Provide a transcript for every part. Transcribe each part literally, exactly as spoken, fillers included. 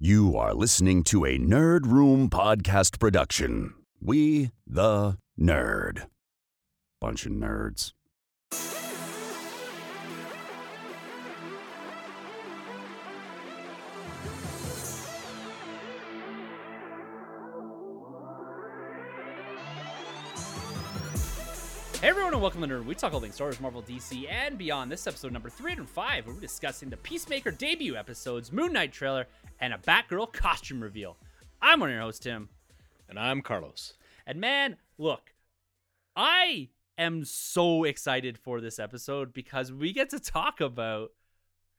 You are listening to a Nerd Room podcast production. We the Nerd. Bunch of nerds. Hey everyone, and welcome to Nerd. We talk all things Star Wars, Marvel, D C, and beyond. This is episode number three hundred five, where we're discussing the Peacemaker debut episodes, Moon Knight trailer, and a Batgirl costume reveal. I'm one of your hosts, Tim. And I'm Carlos. And man, look, I am so excited for this episode because we get to talk about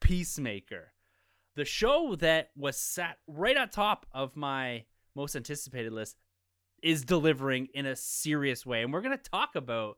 Peacemaker, the show that was sat right on top of my most anticipated list, is delivering in a serious way. And we're going to talk about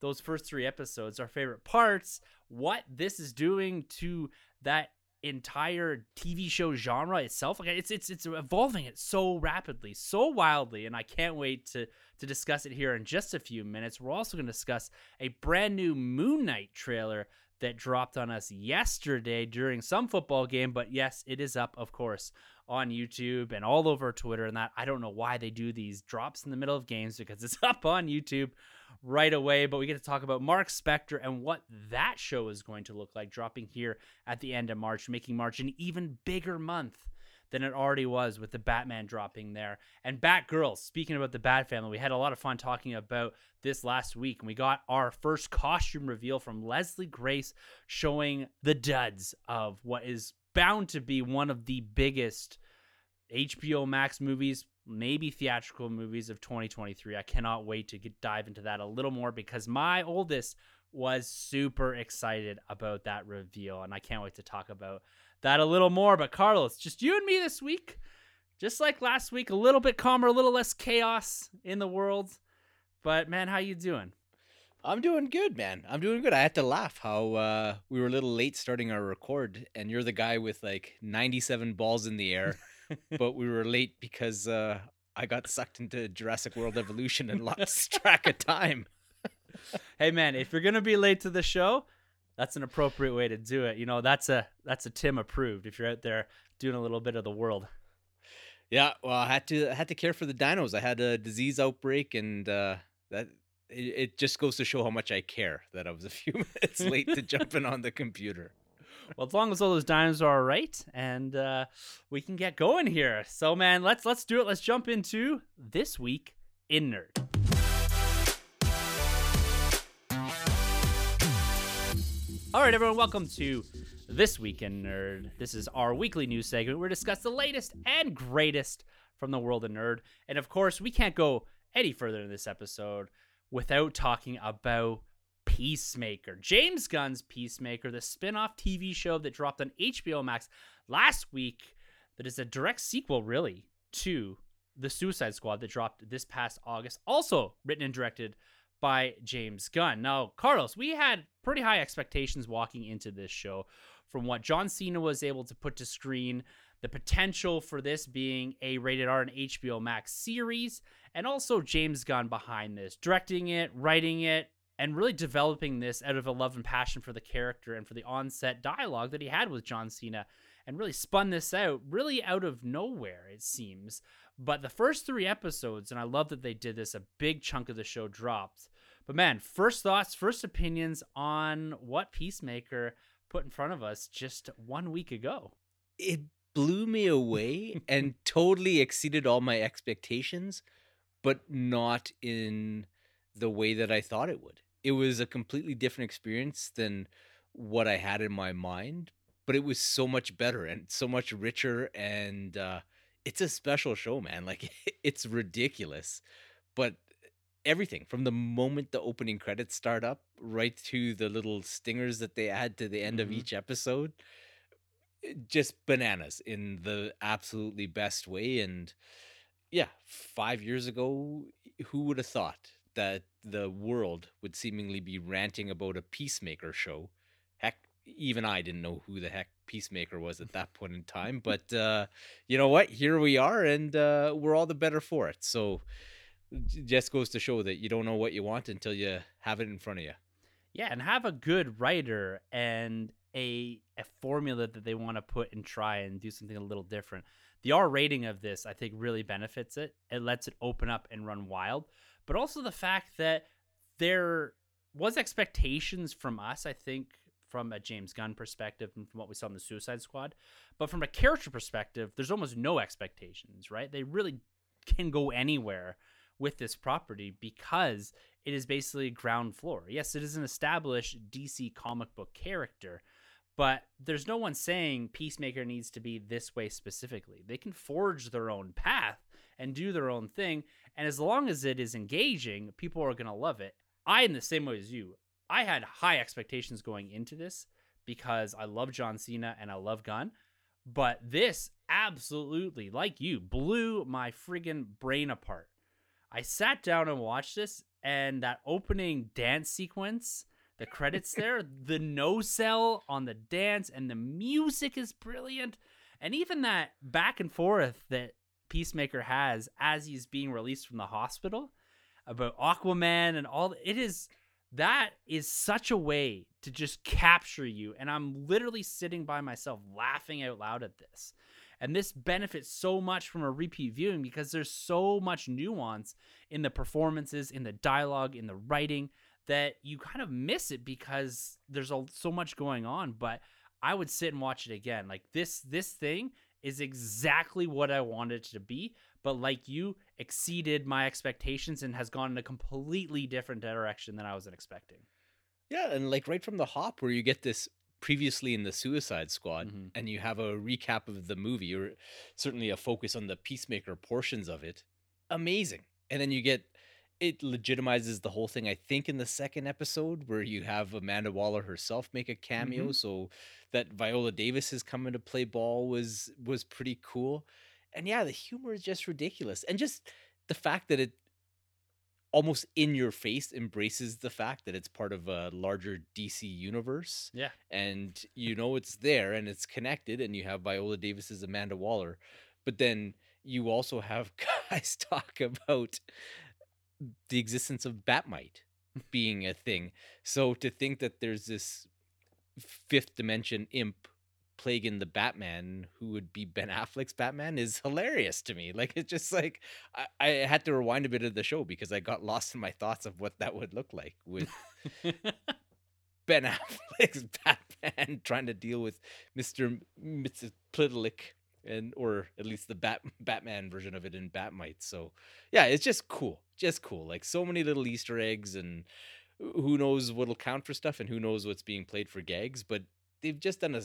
those first three episodes, our favorite parts, what this is doing to that entire T V show genre itself. Like it's it's it's evolving it so rapidly, so wildly, and I can't wait to to discuss it here in just a few minutes. We're also going to discuss a brand new Moon Knight trailer that dropped on us yesterday during some football game, but yes, it is up, of course, on YouTube and all over Twitter and that. I don't know why they do these drops in the middle of games because it's up on YouTube right away, but we get to talk about Marc Spector and what that show is going to look like, dropping here at the end of March, making March an even bigger month than it already was with the Batman dropping there. And Batgirl, speaking about the Bat family, we had a lot of fun talking about this last week, and we got our first costume reveal from Leslie Grace, showing the duds of what is bound to be one of the biggest H B O Max movies, maybe theatrical movies of twenty twenty-three. I cannot wait to get, dive into that a little more because my oldest was super excited about that reveal, and I can't wait to talk about that a little more. But Carlos, just you and me this week, just like last week, a little bit calmer, a little less chaos in the world. But man, how you doing? I'm doing good, man. I'm doing good. I had to laugh how uh, we were a little late starting our record, and you're the guy with like ninety-seven balls in the air, but we were late because uh, I got sucked into Jurassic World Evolution and lost track of time. Hey, man, if you're going to be late to the show, that's an appropriate way to do it. You know, that's a that's a Tim approved if you're out there doing a little bit of the world. Yeah, well, I had to I had to care for the dinos. I had a disease outbreak, and uh, that it, it just goes to show how much I care that I was a few minutes late to jumping on the computer. Well, as long as all those dinos are all right, and uh, we can get going here. So, man, let's let's do it. Let's jump into This Week in Nerd. All right, everyone, welcome to This Week in Nerd. This is our weekly news segment where we discuss the latest and greatest from the world of nerd. And, of course, we can't go any further in this episode without talking about Peacemaker. James Gunn's Peacemaker, the spin-off T V show that dropped on H B O Max last week, that is a direct sequel, really, to The Suicide Squad that dropped this past August, also written and directed by James Gunn. Now, Carlos, we had pretty high expectations walking into this show from what John Cena was able to put to screen, the potential for this being a rated R and H B O Max series, and also James Gunn behind this, directing it, writing it, and really developing this out of a love and passion for the character and for the on-set dialogue that he had with John Cena, and really spun this out really out of nowhere, it seems. But the first three episodes, and I love that they did this, a big chunk of the show dropped. But man, first thoughts, first opinions on what Peacemaker put in front of us just one week ago. It blew me away and totally exceeded all my expectations, but not in the way that I thought it would. It was a completely different experience than what I had in my mind, but it was so much better and so much richer, and uh, it's a special show, man. Like, it's ridiculous. But everything from the moment the opening credits start up right to the little stingers that they add to the end mm-hmm. of each episode, just bananas in the absolutely best way. And yeah, five years ago, who would have thought that the world would seemingly be ranting about a Peacemaker show? Heck, even I didn't know who the heck Peacemaker was at that point in time, but uh, you know what? Here we are, and uh, we're all the better for it. So it just goes to show that you don't know what you want until you have it in front of you. Yeah, and have a good writer and a, a formula that they want to put and try and do something a little different. The R rating of this, I think, really benefits it. It lets it open up and run wild. But also the fact that there was expectations from us, I think, from a James Gunn perspective and from what we saw in The Suicide Squad. But from a character perspective, there's almost no expectations, right? They really can go anywhere with this property because it is basically ground floor. Yes, it is an established D C comic book character, but there's no one saying Peacemaker needs to be this way specifically. They can forge their own path and do their own thing. And as long as it is engaging, people are going to love it. I am the same way as you. I had high expectations going into this because I love John Cena and I love Gunn. But this absolutely, like you, blew my friggin' brain apart. I sat down and watched this, and that opening dance sequence, the credits there, the no sell on the dance, and the music is brilliant. And even that back and forth that Peacemaker has as he's being released from the hospital about Aquaman and all, it is, that is such a way to just capture you. And I'm literally sitting by myself laughing out loud at this. And this benefits so much from a repeat viewing because there's so much nuance in the performances, in the dialogue, in the writing that you kind of miss it because there's a, so much going on. But I would sit and watch it again. Like this, this thing is exactly what I wanted it to be. But like you, exceeded my expectations and has gone in a completely different direction than I was expecting. Yeah, and like right from the hop where you get this previously in The Suicide Squad, mm-hmm. and you have a recap of the movie, or certainly a focus on the Peacemaker portions of it. Amazing. And then you get, it legitimizes the whole thing, I think, in the second episode where you have Amanda Waller herself make a cameo. Mm-hmm. So that Viola Davis is coming to play ball was was pretty cool. And yeah, the humor is just ridiculous. And just the fact that it almost in your face embraces the fact that it's part of a larger D C universe. Yeah. And you know it's there and it's connected, and you have Viola Davis's Amanda Waller. But then you also have guys talk about the existence of Bat-Mite being a thing. So to think that there's this fifth dimension imp plaguing the Batman, who would be Ben Affleck's Batman, is hilarious to me. Like, it's just like I, I had to rewind a bit of the show because I got lost in my thoughts of what that would look like with Ben Affleck's Batman trying to deal with Mister Missus Plitlick, and or at least the Bat Batman version of it in Bat-Mite. So yeah, it's just cool, just cool. Like so many little Easter eggs, and who knows what'll count for stuff, and who knows what's being played for gags. But they've just done a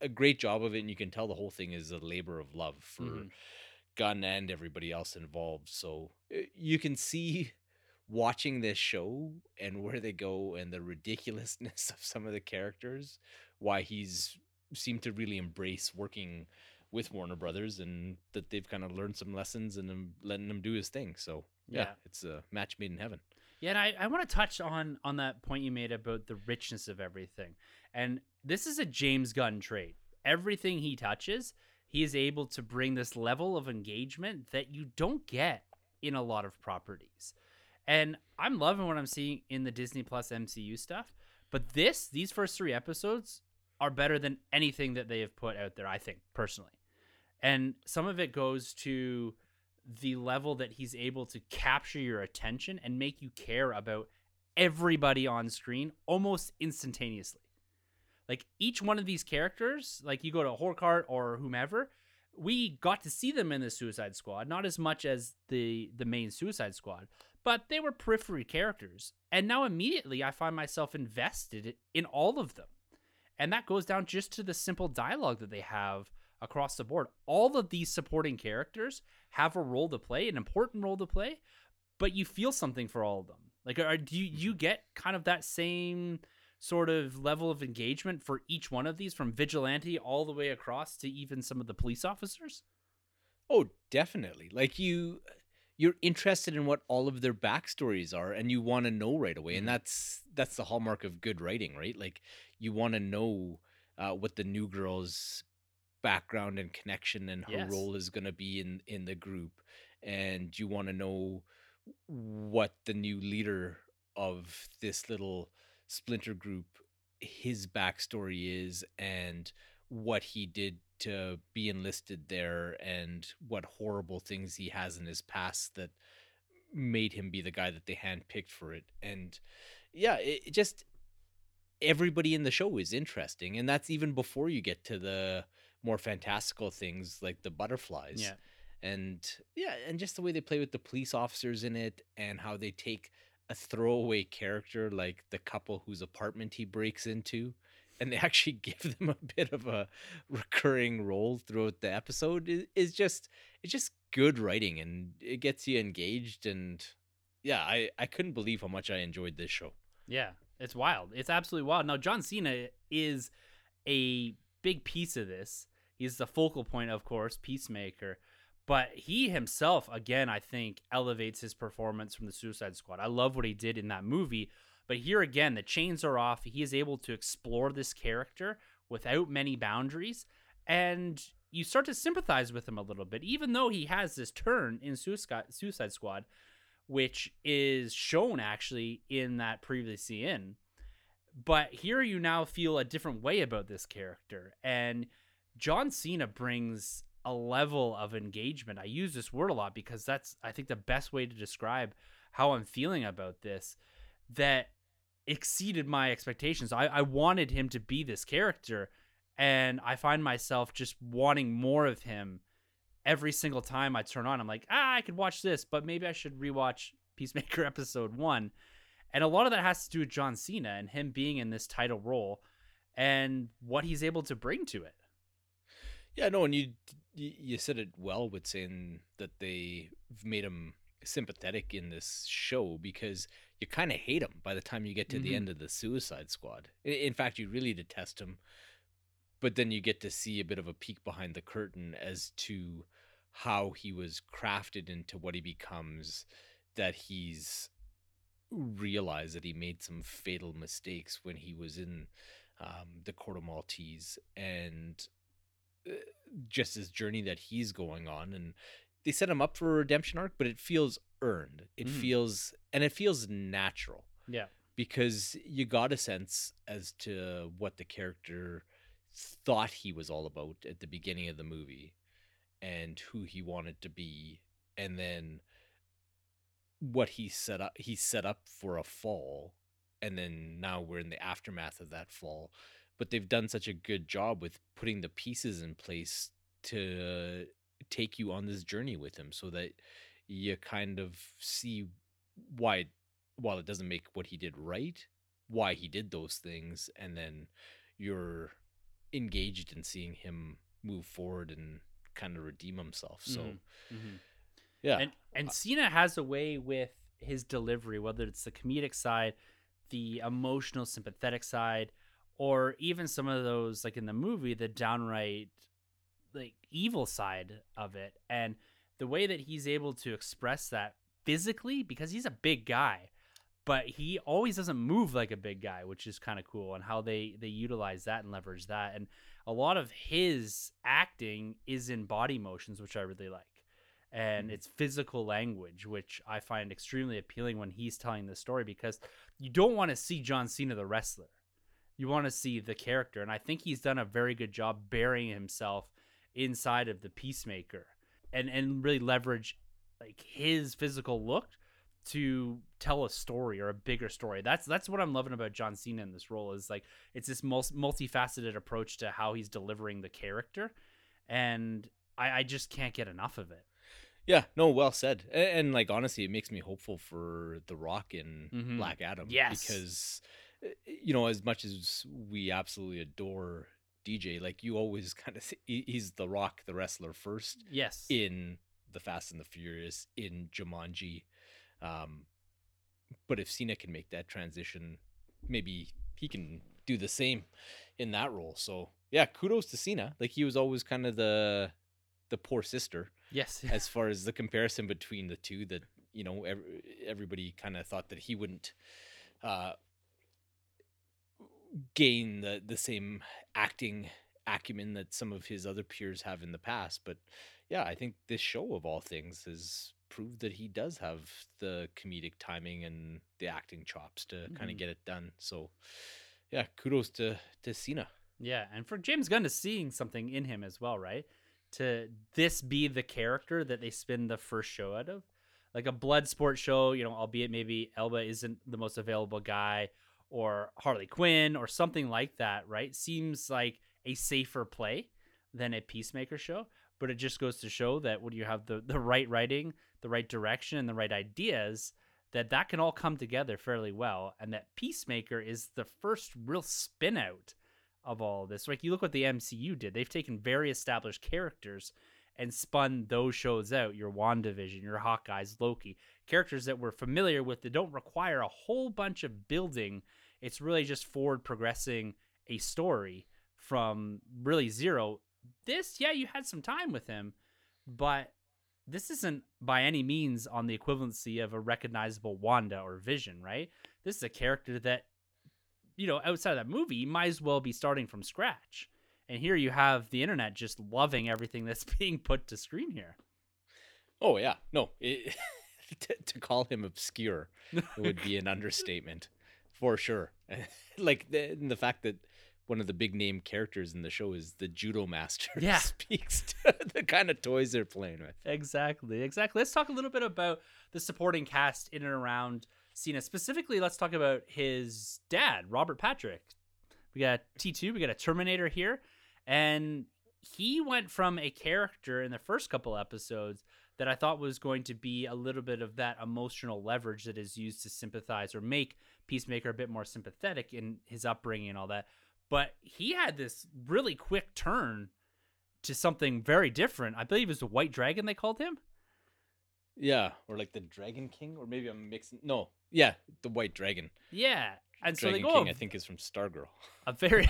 a great job of it, and you can tell the whole thing is a labor of love for mm-hmm. Gunn and everybody else involved. So you can see watching this show and where they go and the ridiculousness of some of the characters, why he's seemed to really embrace working with Warner Brothers, and that they've kind of learned some lessons and letting him do his thing. So yeah, yeah, it's a match made in heaven. Yeah, and I, I want to touch on on that point you made about the richness of everything. And this is a James Gunn trait. Everything he touches, he is able to bring this level of engagement that you don't get in a lot of properties. And I'm loving what I'm seeing in the Disney Plus M C U stuff. But this, these first three episodes are better than anything that they have put out there, I think, personally. And some of it goes to the level that he's able to capture your attention and make you care about everybody on screen almost instantaneously. Like each one of these characters, like you go to Horkhart or whomever, we got to see them in the Suicide Squad, not as much as the, the main Suicide Squad, but they were periphery characters. And now immediately I find myself invested in all of them. And that goes down just to the simple dialogue that they have across the board. All of these supporting characters have a role to play, an important role to play, but you feel something for all of them. Like, are, do you, you get kind of that same sort of level of engagement for each one of these, from vigilante all the way across to even some of the police officers? Oh, definitely. Like you, you're interested in what all of their backstories are, and you want to know right away. And that's, that's the hallmark of good writing, right? Like you want to know uh, what the new girl's background and connection and her yes. role is going to be in, in the group. And you want to know what the new leader of this little splinter group, his backstory is, and what he did to be enlisted there and what horrible things he has in his past that made him be the guy that they handpicked for it. And yeah, it, it just, everybody in the show is interesting. And that's even before you get to the more fantastical things like the butterflies. Yeah. And yeah, and just the way they play with the police officers in it and how they take a throwaway character like the couple whose apartment he breaks into, and they actually give them a bit of a recurring role throughout the episode. It's just, it's just good writing, and it gets you engaged. And yeah, I, I couldn't believe how much I enjoyed this show. Yeah, it's wild. It's absolutely wild. Now, John Cena is a big piece of this. He's the focal point, of course, Peacemaker. But he himself, again, I think, elevates his performance from The Suicide Squad. I love what he did in that movie. But here again, the chains are off. He is able to explore this character without many boundaries. And you start to sympathize with him a little bit, even though he has this turn in Suicide Squad, which is shown actually in that previous scene. But here you now feel a different way about this character. And John Cena brings a level of engagement. I use this word a lot because that's, I think, the best way to describe how I'm feeling about this, that exceeded my expectations. I, I wanted him to be this character, and I find myself just wanting more of him every single time I turn on. I'm like, ah, I could watch this, but maybe I should rewatch Peacemaker episode one. And a lot of that has to do with John Cena and him being in this title role and what he's able to bring to it. Yeah, no, and you you said it well with saying that they've made him sympathetic in this show, because you kind of hate him by the time you get to mm-hmm. the end of the Suicide Squad. In fact, you really detest him, but then you get to see a bit of a peek behind the curtain as to how he was crafted into what he becomes, that he's realized that he made some fatal mistakes when he was in um, the Court of Maltese, and just his journey that he's going on. And they set him up for a redemption arc, but it feels earned. It mm. feels, and it feels natural. Yeah. Because you got a sense as to what the character thought he was all about at the beginning of the movie and who he wanted to be. And then what he set up, he set up for a fall. And then now we're in the aftermath of that fall, but they've done such a good job with putting the pieces in place to take you on this journey with him, so that you kind of see why, while it doesn't make what he did right, why he did those things. And then you're engaged in seeing him move forward and kind of redeem himself. So mm-hmm. yeah. And, and Cena has a way with his delivery, whether it's the comedic side, the emotional sympathetic side, or even some of those, like in the movie, the downright like evil side of it. And the way that he's able to express that physically, because he's a big guy, but he always doesn't move like a big guy, which is kind of cool, and how they, they utilize that and leverage that. And a lot of his acting is in body motions, which I really like. And it's physical language, which I find extremely appealing when he's telling this story, because you don't want to see John Cena the wrestler. You want to see the character. And I think he's done a very good job burying himself inside of the Peacemaker and, and really leverage like his physical look to tell a story or a bigger story. That's that's what I'm loving about John Cena in this role, is like it's this most multifaceted approach to how he's delivering the character. And I, I just can't get enough of it. Yeah, no, well said. And, and like, honestly, it makes me hopeful for The Rock in mm-hmm. Black Adam. Yes. Because, you know, as much as we absolutely adore D J, like you always kind of, he's The Rock, the wrestler first. Yes. In The Fast and the Furious, in Jumanji. Um, but if Cena can make that transition, maybe he can do the same in that role. So yeah, kudos to Cena. Like he was always kind of the, the poor sister. Yes. As far as the comparison between the two, that, you know, every, everybody kind of thought that he wouldn't, uh, gain the, the same acting acumen that some of his other peers have in the past. But yeah, I think this show of all things has proved that he does have the comedic timing and the acting chops to mm-hmm. kind of get it done. So yeah, kudos to, to Cena. Yeah, and for James Gunn is seeing something in him as well, right? To this be the character that they spin the first show out of. Like a blood sport show, you know, albeit maybe Elba isn't the most available guy, or Harley Quinn or something like that, right? Seems like a safer play than a Peacemaker show, but it just goes to show that when you have the, the right writing, the right direction, and the right ideas, that that can all come together fairly well, and that Peacemaker is the first real spin out of all of this. Like, you look what the M C U did. They've taken very established characters and spun those shows out, your WandaVision, your Hawkeye's, Loki, characters that we're familiar with that don't require a whole bunch of building. It's really just forward progressing a story from really zero. This, yeah, you had some time with him, but this isn't by any means on the equivalency of a recognizable Wanda or Vision, right? This is a character that, you know, outside of that movie, you might as well be starting from scratch. And here you have the internet just loving everything that's being put to screen here. Oh, yeah. No, it, to, to call him obscure would be an understatement for sure. Like the, the fact that one of the big name characters in the show is the judo master. Yeah. Speaks to the kind of toys they're playing with. Exactly. Exactly. Let's talk a little bit about the supporting cast in and around Cena. Specifically, let's talk about his dad, Robert Patrick. We got T two, we got a Terminator here. And he went from a character in the first couple episodes that I thought was going to be a little bit of that emotional leverage that is used to sympathize or make Peacemaker a bit more sympathetic in his upbringing and all that. But he had this really quick turn to something very different. I believe it was the White Dragon they called him. Yeah, or like the Dragon King, or maybe I'm mixing. No, yeah, the White Dragon. Yeah. And Dragon so they go King, a, I think, is from Stargirl. A very,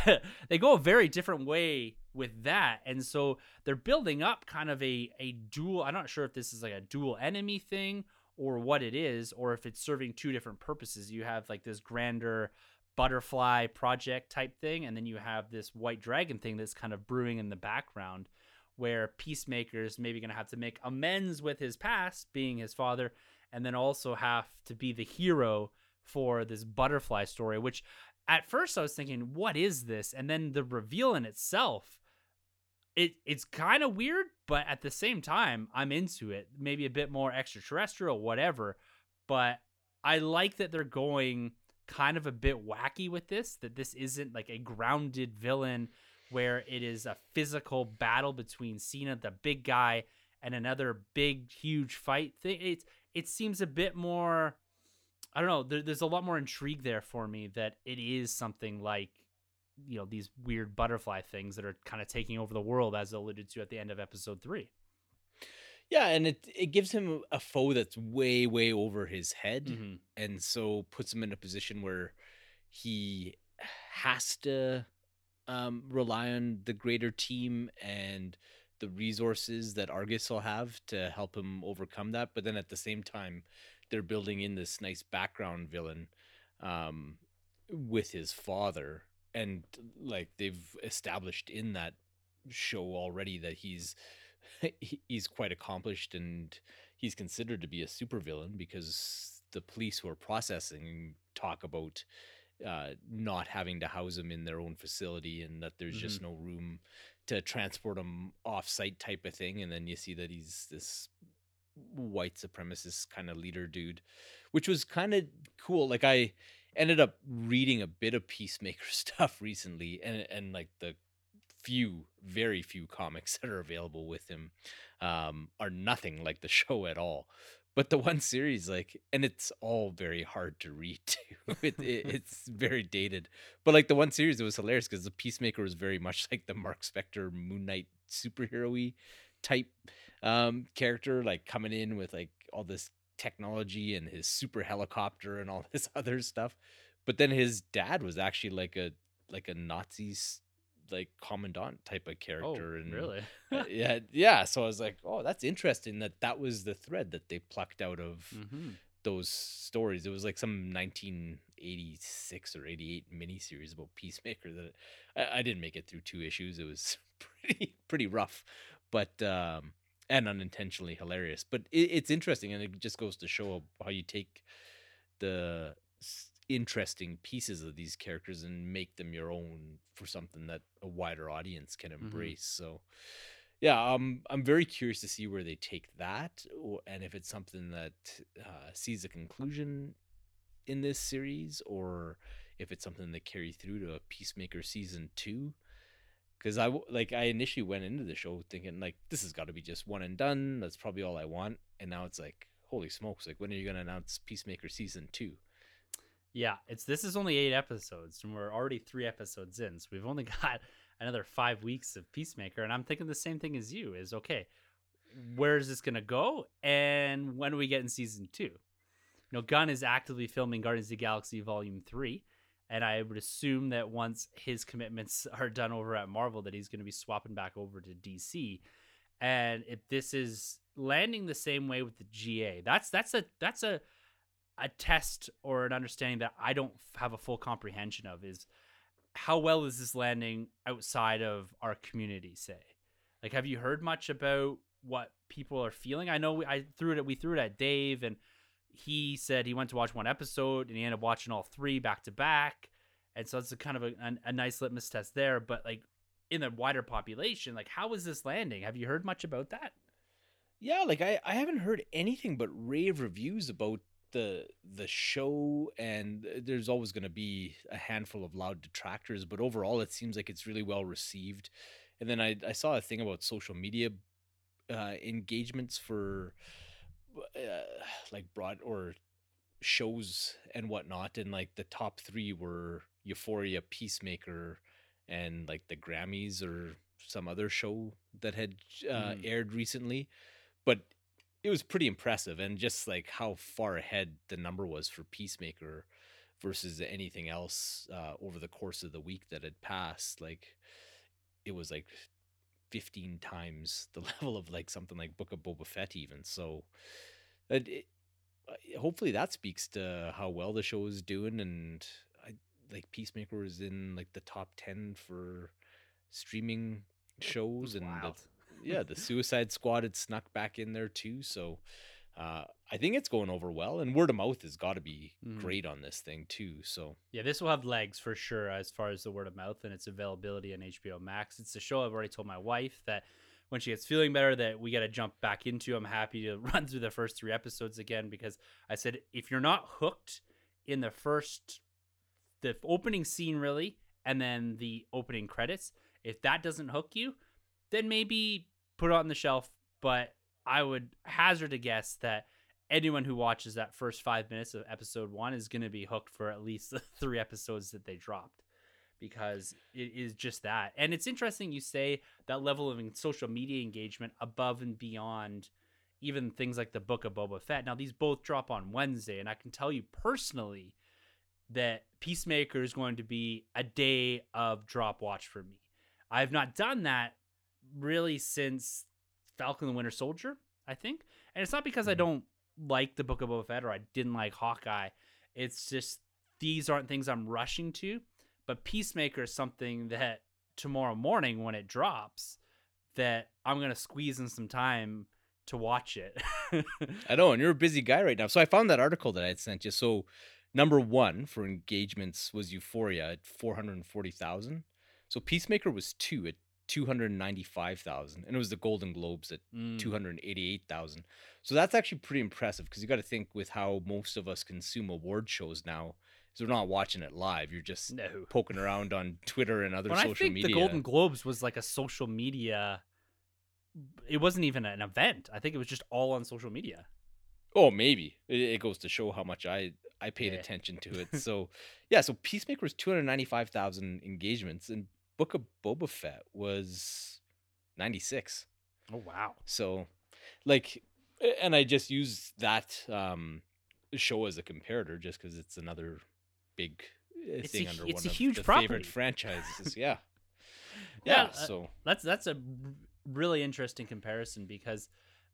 they go a very different way with that. And so they're building up kind of a, a dual, I'm not sure if this is like a dual enemy thing or what it is, or if it's serving two different purposes. You have like this grander butterfly project type thing, and then you have this White Dragon thing that's kind of brewing in the background, where Peacemaker's maybe going to have to make amends with his past, being his father, and then also have to be the hero for this butterfly story, which at first I was thinking, what is this? And then the reveal in itself, it it's kind of weird, but at the same time, I'm into it. Maybe a bit more extraterrestrial, whatever. But I like that they're going kind of a bit wacky with this, that this isn't like a grounded villain where it is a physical battle between Cena, the big guy, and another big, huge fight thing. It, it seems a bit more... I don't know. There, there's a lot more intrigue there for me that it is something like, you know, these weird butterfly things that are kind of taking over the world, as alluded to at the end of episode three. Yeah, and it it gives him a foe that's way, way over his head, mm-hmm. and so puts him in a position where he has to um, rely on the greater team and the resources that Argus will have to help him overcome that. But then at the same time, they're building in this nice background villain um, with his father. And like they've established in that show already that he's, he's quite accomplished, and he's considered to be a supervillain because the police who are processing talk about uh, not having to house him in their own facility, and that there's mm-hmm. just no room to transport him off site type of thing. And then you see that he's this white supremacist kind of leader dude, which was kind of cool. Like, I ended up reading a bit of Peacemaker stuff recently, and and like the few very few comics that are available with him um are nothing like the show at all, but the one series, like, and it's all very hard to read too. it, it, it's very dated, but like the one series, it was hilarious because the Peacemaker was very much like the Marc Spector Moon Knight superhero-y type um character, like coming in with like all this technology and his super helicopter and all this other stuff. But then his dad was actually like a like a Nazi like commandant type of character. Oh, and really? uh, yeah yeah so I was like, oh, that's interesting that that was the thread that they plucked out of mm-hmm. those stories. It was like some nineteen eighty-six or eighty-eight miniseries about Peacemaker that I, I didn't make it through two issues. It was pretty pretty rough, but um and unintentionally hilarious. But it, it's interesting, and it just goes to show how you take the interesting pieces of these characters and make them your own for something that a wider audience can embrace. Mm-hmm. So yeah, um, I'm very curious to see where they take that, and if it's something that uh, sees a conclusion in this series, or if it's something they carry through to a Peacemaker season two. Because I, like, I initially went into the show thinking, like, this has got to be just one and done. That's probably all I want. And now it's like, holy smokes, like, when are you going to announce Peacemaker season two? Yeah, it's this is only eight episodes, and we're already three episodes in. So we've only got another five weeks of Peacemaker. And I'm thinking the same thing as you is, okay, where is this going to go? And when do we get in season two? You know, Gunn is actively filming Guardians of the Galaxy Volume three. And I would assume that once his commitments are done over at Marvel, that he's going to be swapping back over to D C. And if this is landing the same way with the G A, that's that's a that's a a test or an understanding that I don't have a full comprehension of, is how well is this landing outside of our community, say? Like, have you heard much about what people are feeling? I know we, I threw it we threw it at Dave, and he said he went to watch one episode and he ended up watching all three back to back. And so it's a kind of a, a, a nice litmus test there. But like in the wider population, like how is this landing? Have you heard much about that? Yeah, like I, I haven't heard anything but rave reviews about the the show, and there's always going to be a handful of loud detractors. But overall, it seems like it's really well received. And then I, I saw a thing about social media uh, engagements for... Uh, like broad or shows and whatnot, and like the top three were Euphoria, Peacemaker, and like the Grammys or some other show that had uh, mm. aired recently. But it was pretty impressive, and just like how far ahead the number was for Peacemaker versus anything else uh, over the course of the week that had passed. Like it was like fifteen times the level of like something like Book of Boba Fett even. So it, it, hopefully that speaks to how well the show is doing. And I, like Peacemaker is in like the top ten for streaming shows. And the, yeah, the Suicide Squad had snuck back in there too. So uh, I think it's going over well, and word of mouth has got to be mm. great on this thing too. So yeah, this will have legs for sure as far as the word of mouth and its availability on H B O Max. It's a show I've already told my wife that when she gets feeling better that we got to jump back into. I'm happy to run through the first three episodes again, because I said, if you're not hooked in the first, the opening scene really, and then the opening credits, if that doesn't hook you, then maybe put it on the shelf. But I would hazard a guess that anyone who watches that first five minutes of episode one is going to be hooked for at least the three episodes that they dropped, because it is just that. And it's interesting you say that level of social media engagement above and beyond even things like the Book of Boba Fett. Now, these both drop on Wednesday, and I can tell you personally that Peacemaker is going to be a day of drop watch for me. I've not done that really since Falcon and the Winter Soldier, I think. And it's not because I don't like the Book of Boba Fett or I didn't like Hawkeye. It's just these aren't things I'm rushing to. But Peacemaker is something that tomorrow morning when it drops that I'm going to squeeze in some time to watch it. I know, and you're a busy guy right now. So I found that article that I had sent you. So number one for engagements was Euphoria at four hundred forty thousand. So Peacemaker was two at two hundred ninety-five thousand, and it was the Golden Globes at mm. two hundred eighty-eight thousand. So that's actually pretty impressive, because you got to think with how most of us consume award shows now, so we're not watching it live. You're just no. poking around on Twitter and other when social I think media. The Golden Globes was like a social media. It wasn't even an event. I think it was just all on social media. Oh, maybe it goes to show how much I I paid yeah. attention to it. So yeah, so Peacemaker was two hundred ninety-five thousand engagements, and Book of Boba Fett was ninety-six. Oh, wow. So, like, and I just use that um, show as a comparator just because it's another big it's thing a, under it's one a of huge the property. Favorite franchises. Yeah. Yeah. Yeah, so. Uh, that's, that's a really interesting comparison, because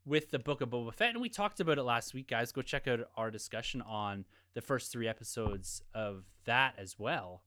with the Book of Boba Fett, and we talked about it last week, guys, go check out our discussion on the first three episodes of that as well.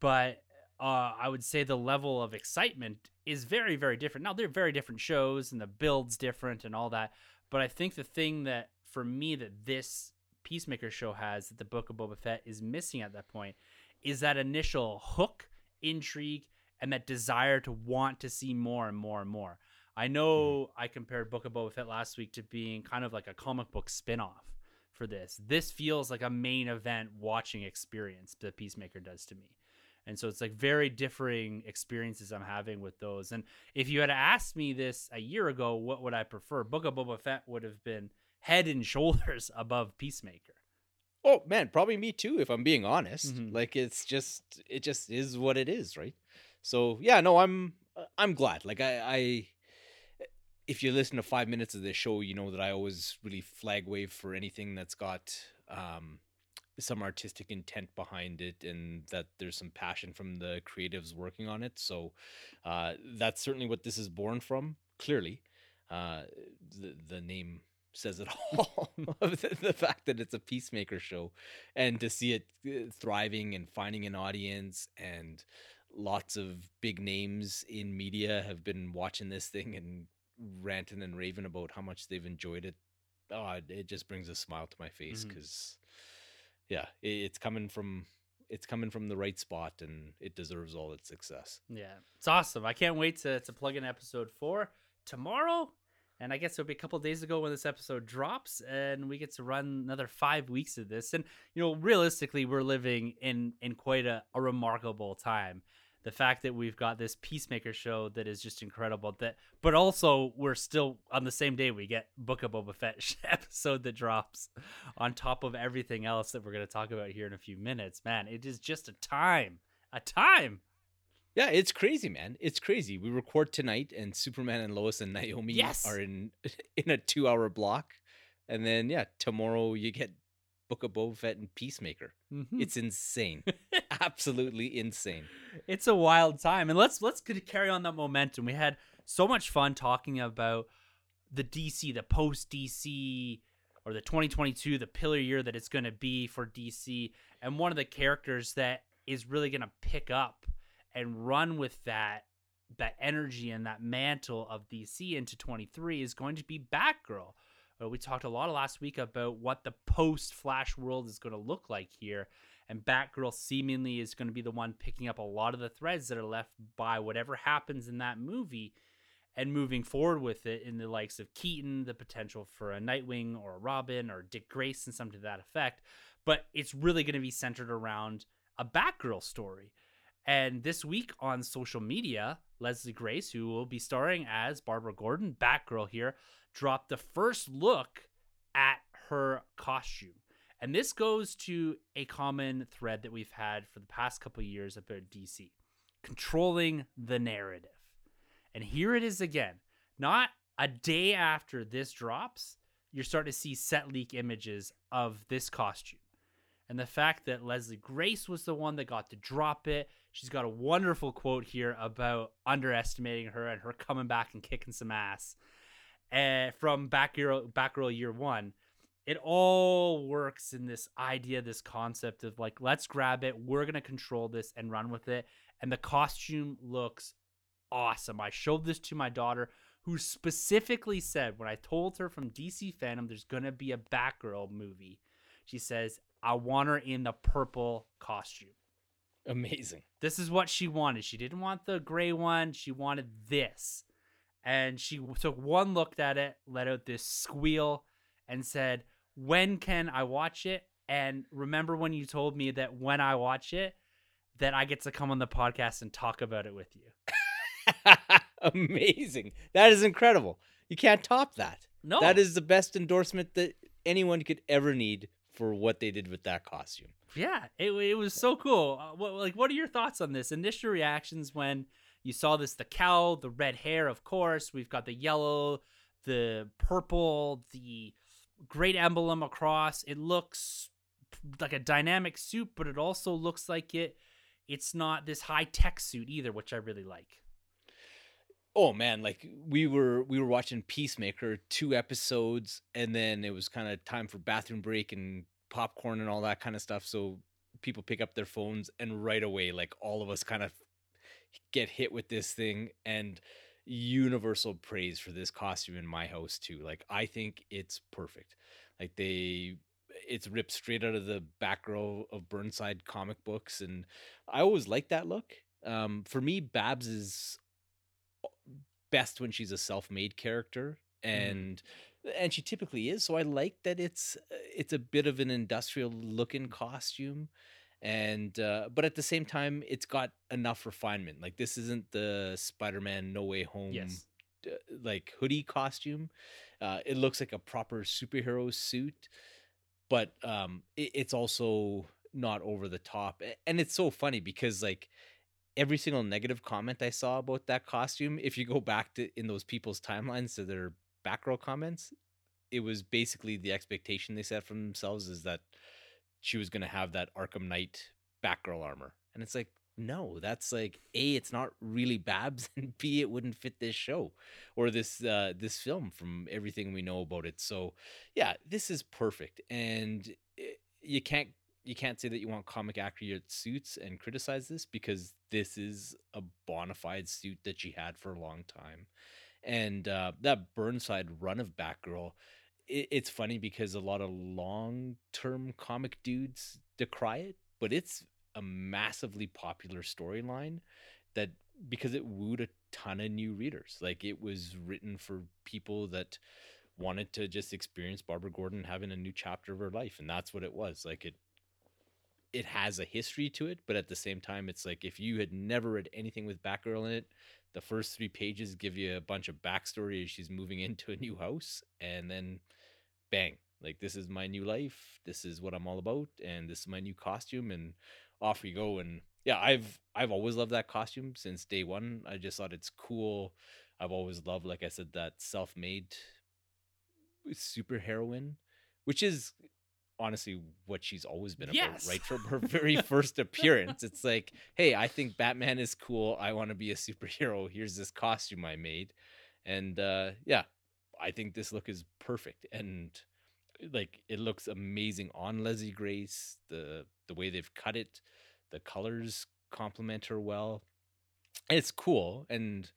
But Uh, I would say the level of excitement is very, very different. Now, they're very different shows and the build's different and all that. But I think the thing that for me that this Peacemaker show has that the Book of Boba Fett is missing at that point is that initial hook, intrigue, and that desire to want to see more and more and more. I know mm-hmm. I compared Book of Boba Fett last week to being kind of like a comic book spinoff for this. This feels like a main event watching experience that Peacemaker does to me. And so it's like very differing experiences I'm having with those. And if you had asked me this a year ago, what would I prefer? Book of Boba Fett would have been head and shoulders above Peacemaker. Oh man, probably me too, if I'm being honest. Mm-hmm. Like it's just, it just is what it is, right? So yeah, no, I'm, I'm glad. Like I, I, if you listen to five minutes of this show, you know that I always really flag wave for anything that's got um, some artistic intent behind it and that there's some passion from the creatives working on it. So uh, that's certainly what this is born from. Clearly, uh, the the name says it all. the, the fact that it's a Peacemaker show and to see it thriving and finding an audience, and lots of big names in media have been watching this thing and ranting and raving about how much they've enjoyed it. Oh, it just brings a smile to my face because mm-hmm. yeah, it, it's coming from it's coming from the right spot and it deserves all its success. Yeah, it's awesome. I can't wait to, to plug in episode four tomorrow, and I guess it'll be a couple of days ago when this episode drops, and we get to run another five weeks of this. And you know, realistically, we're living in in quite a, a remarkable time. The fact that we've got this Peacemaker show that is just incredible, that, but also we're still on the same day we get Book of Boba Fett episode that drops on top of everything else that we're going to talk about here in a few minutes. Man, it is just a time, a time. Yeah, it's crazy, man. It's crazy. We record tonight, and Superman and Lois and Naomi yes. are in in a two-hour block. And then, yeah, tomorrow you get Book of Boba Fett and Peacemaker. Mm-hmm. It's insane. Absolutely insane. It's a wild time. And let's let's carry on that momentum. We had so much fun talking about the D C, the post-D C, or the twenty twenty-two, the pillar year that it's going to be for D C. And one of the characters that is really going to pick up and run with that that energy and that mantle of D C into twenty-three is going to be Batgirl. We talked a lot last week about what the post-Flash world is going to look like here. And Batgirl seemingly is going to be the one picking up a lot of the threads that are left by whatever happens in that movie and moving forward with it in the likes of Keaton, the potential for a Nightwing or a Robin or Dick Grayson, something to that effect. But it's really going to be centered around a Batgirl story. And this week on social media, Leslie Grace, who will be starring as Barbara Gordon, Batgirl here, dropped the first look at her costume. And this goes to a common thread that we've had for the past couple of years about D C, controlling the narrative. And here it is again. Not a day after this drops, you're starting to see set leak images of this costume. And the fact that Leslie Grace was the one that got to drop it. She's got a wonderful quote here about underestimating her and her coming back and kicking some ass uh, from Batgirl, Batgirl year one. It all works in this idea, this concept of like, let's grab it. We're going to control this and run with it. And the costume looks awesome. I showed this to my daughter, who specifically said when I told her from D C Fandom there's going to be a Batgirl movie, she says, I want her in the purple costume. Amazing. This is what she wanted. She didn't want the gray one. She wanted this. And she took one look at it, let out this squeal, and said, when can I watch it? And remember when you told me that when I watch it, that I get to come on the podcast and talk about it with you. Amazing. That is incredible. You can't top that. No. That is the best endorsement that anyone could ever need for what they did with that costume. Yeah, it it was so cool. Uh, what, like, what are your thoughts on this? Initial reactions when you saw this, the cowl, the red hair, of course. We've got the yellow, the purple, the great emblem across. It looks like a dynamic suit, but it also looks like it. It's not this high-tech suit either, which I really like. Oh man, like we were we were watching Peacemaker, two episodes, and then it was kind of time for bathroom break and popcorn and all that kind of stuff. So people pick up their phones and right away, like all of us kind of get hit with this thing, and universal praise for this costume in my house too. Like I think it's perfect. Like they it's ripped straight out of the back row of Burnside comic books, and I always liked that look. Um, for me, Babs is best when she's a self-made character, and mm. and she typically is. So I like that it's it's a bit of an industrial-looking costume, and uh, but at the same time, it's got enough refinement. Like, this isn't the Spider-Man No Way Home. Yes. Like hoodie costume. Uh, it looks like a proper superhero suit, but um, it, it's also not over the top. And it's so funny because, like, every single negative comment I saw about that costume, if you go back to in those people's timelines to their back row comments, it was basically the expectation they set for themselves is that she was going to have that Arkham Knight Batgirl armor. And it's like, no, that's like, A, it's not really Babs, and B, it wouldn't fit this show or this uh, this film from everything we know about it. So, yeah, this is perfect. And it, you can't you can't say that you want comic accurate suits and criticize this, because this is a bona fide suit that she had for a long time. And uh, that Burnside run of Batgirl, it, it's funny because a lot of long-term comic dudes decry it, but it's a massively popular storyline that, because it wooed a ton of new readers. Like, it was written for people that wanted to just experience Barbara Gordon having a new chapter of her life. And that's what it was. Like, it, it has a history to it, but at the same time, it's like, if you had never read anything with Batgirl in it, the first three pages give you a bunch of backstory as she's moving into a new house, and then bang, like, this is my new life. This is what I'm all about. And this is my new costume, and off we go. And yeah, I've I've always loved that costume since day one. I just thought it's cool. I've always loved, like I said, that self-made superheroine, which is honestly what she's always been about, yes. right? From her very first appearance. It's like, hey, I think Batman is cool. I want to be a superhero. Here's this costume I made. And uh, yeah, I think this look is perfect. And like, it looks amazing on Leslie Grace. The the way they've cut it, the colors complement her well. And it's cool. And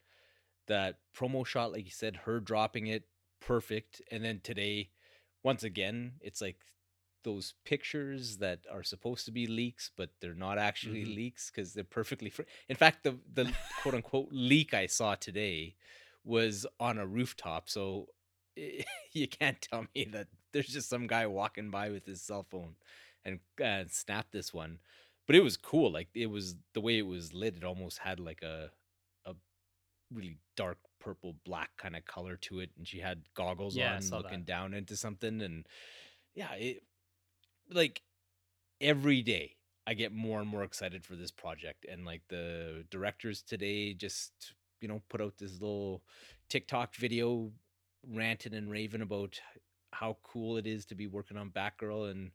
that promo shot, like you said, her dropping it, perfect. And then today, once again, it's like those pictures that are supposed to be leaks, but they're not actually mm-hmm. leaks because they're perfectly free. In fact, the the quote unquote leak I saw today was on a rooftop. So it, you can't tell me that there's just some guy walking by with his cell phone and uh, snapped this one. But it was cool. Like, it was the way it was lit. It almost had like a a really dark purple black kind of color to it, and she had goggles yeah, on, looking that. down into something. And yeah, it like every day I get more and more excited for this project. And like, the directors today just, you know, put out this little TikTok video ranting and raving about how cool it is to be working on Batgirl, and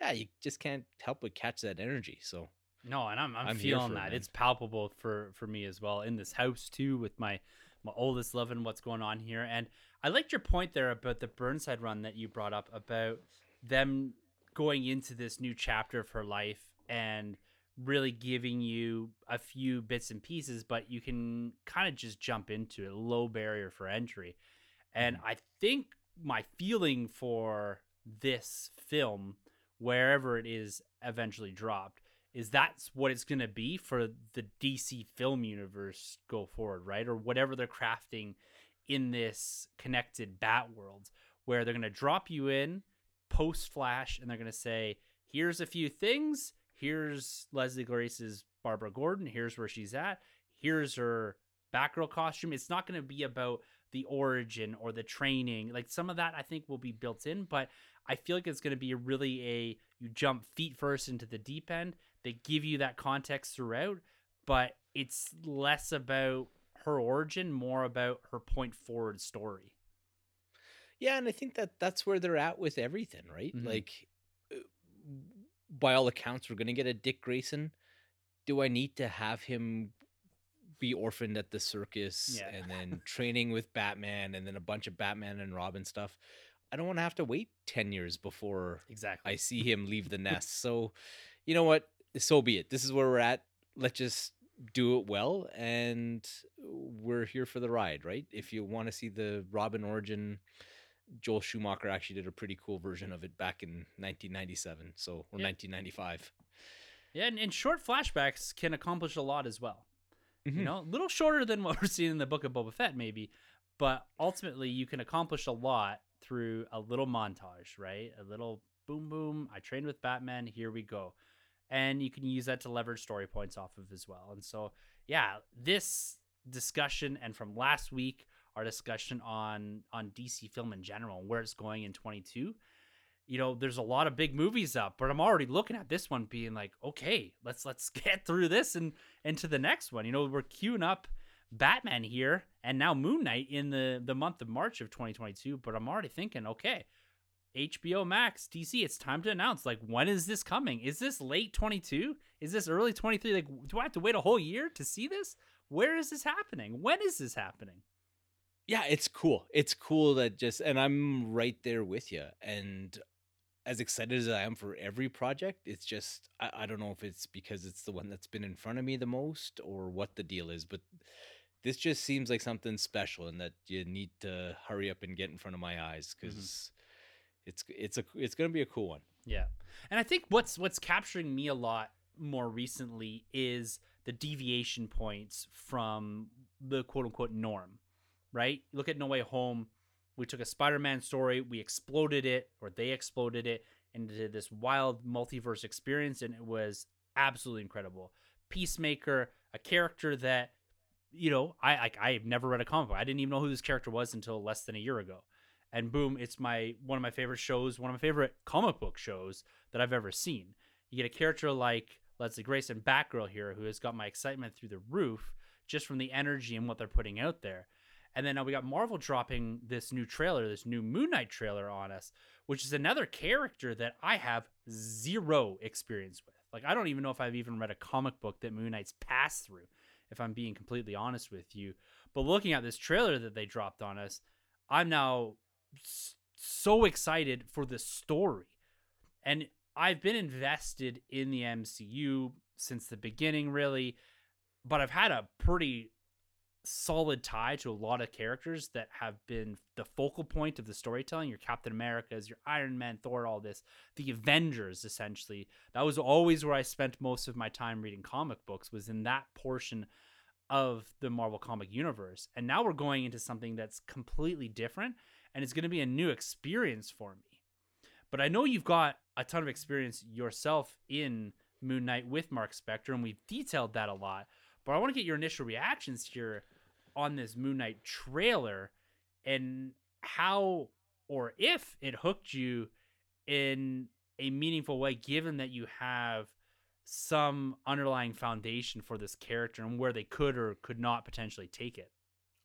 yeah, you just can't help but catch that energy. So no, and I'm I'm, I'm feeling that. It, it's palpable for, for me as well in this house too, with my my oldest loving what's going on here. And I liked your point there about the Burnside run that you brought up, about them going into this new chapter of her life and really giving you a few bits and pieces, but you can kind of just jump into it. Low barrier for entry. And mm. I think my feeling for this film, wherever it is eventually dropped, is that's what it's going to be for the D C film universe go forward, right? Or whatever they're crafting in this connected Bat world, where they're going to drop you in post Flash and they're going to say, here's a few things. Here's Leslie Grace's Barbara Gordon. Here's where she's at. Here's her Batgirl costume. It's not going to be about the origin or the training. Like, some of that I think will be built in, but I feel like it's going to be really a, you jump feet first into the deep end. They give you that context throughout, but it's less about her origin, more about her point forward story. Yeah. And I think that that's where they're at with everything, right? Mm-hmm. Like, by all accounts, we're going to get a Dick Grayson. Do I need to have him be orphaned at the circus yeah. and then training with Batman and then a bunch of Batman and Robin stuff? I don't want to have to wait ten years before exactly I see him leave the nest. So, you know what? So be it. This is where we're at. Let's just do it well. And we're here for the ride, right? If you want to see the Robin origin, Joel Schumacher actually did a pretty cool version of it back in nineteen ninety-seven, so or yeah. nineteen ninety-five. Yeah, and, and short flashbacks can accomplish a lot as well. Mm-hmm. You know, a little shorter than what we're seeing in the Book of Boba Fett, maybe, but ultimately you can accomplish a lot through a little montage, right? A little boom, boom. I trained with Batman. Here we go. And you can use that to leverage story points off of as well. And so, yeah, this discussion and from last week, our discussion on, on D C film in general and where it's going in twenty-two, you know, there's a lot of big movies up, but I'm already looking at this one being like, okay, let's, let's get through this and into the next one. You know, we're queuing up Batman here and now Moon Knight in the, the month of March of twenty twenty-two, but I'm already thinking, okay, H B O Max, D C, it's time to announce, like, when is this coming? Is this late twenty-two? Is this early twenty-three? Like, do I have to wait a whole year to see this? Where is this happening? When is this happening? Yeah, it's cool. It's cool that just, and I'm right there with you. And as excited as I am for every project, it's just, I, I don't know if it's because it's the one that's been in front of me the most or what the deal is, but this just seems like something special and that you need to hurry up and get in front of my eyes because mm-hmm. It's it's a it's gonna be a cool one. Yeah, and I think what's what's capturing me a lot more recently is the deviation points from the quote unquote norm, right? Look at No Way Home. We took a Spider-Man story, we exploded it, or they exploded it into this wild multiverse experience, and it was absolutely incredible. Peacemaker, a character that you know I I, I have never read a comic book. I didn't even know who this character was until less than a year ago. And boom, it's my one of my favorite shows, one of my favorite comic book shows that I've ever seen. You get a character like Leslie Grace and Batgirl here who has got my excitement through the roof just from the energy and what they're putting out there. And then now we got Marvel dropping this new trailer, this new Moon Knight trailer on us, which is another character that I have zero experience with. Like, I don't even know if I've even read a comic book that Moon Knight's passed through, if I'm being completely honest with you. But looking at this trailer that they dropped on us, I'm now so excited for the story, and I've been invested in the M C U since the beginning, really, but I've had a pretty solid tie to a lot of characters that have been the focal point of the storytelling. Your Captain America's, your Iron Man, Thor, all this, the Avengers, essentially. That was always where I spent most of my time reading comic books, was in that portion of the Marvel comic universe. And now we're going into something that's completely different, and it's going to be a new experience for me. But I know you've got a ton of experience yourself in Moon Knight with Marc Spector, and we've detailed that a lot. But I want to get your initial reactions here on this Moon Knight trailer and how or if it hooked you in a meaningful way, given that you have some underlying foundation for this character and where they could or could not potentially take it.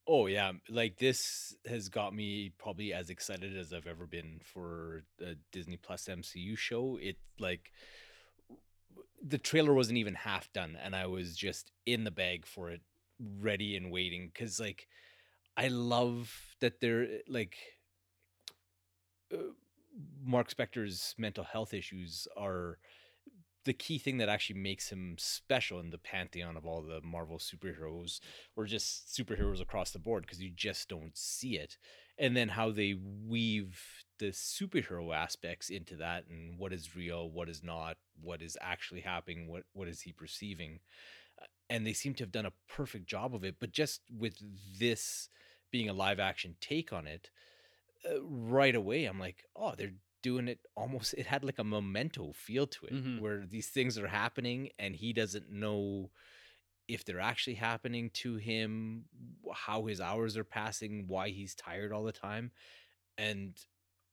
Oh, yeah. Like, this has got me probably as excited as I've ever been for a Disney Plus M C U show. It, like, the trailer wasn't even half done, and I was just in the bag for it, ready and waiting. Because, like, I love that they're, like, uh, Marc Spector's mental health issues are the key thing that actually makes him special in the pantheon of all the Marvel superheroes or just superheroes across the board, because you just don't see it. And then how they weave the superhero aspects into that and what is real, what is not, what is actually happening, what what is he perceiving. And they seem to have done a perfect job of it, but just with this being a live action take on it, uh, right away I'm like, oh, they're doing it almost, it had like a Memento feel to it, mm-hmm. where these things are happening and he doesn't know if they're actually happening to him, how his hours are passing, why he's tired all the time. And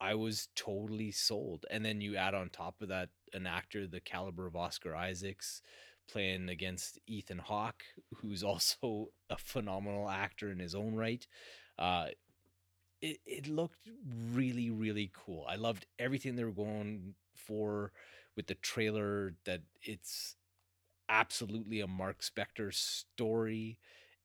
I was totally sold. And then you add on top of that an actor the caliber of Oscar Isaacs playing against Ethan Hawke, who's also a phenomenal actor in his own right. Uh, It, it looked really, really cool. I loved everything they were going for with the trailer, that it's absolutely a Marc Spector story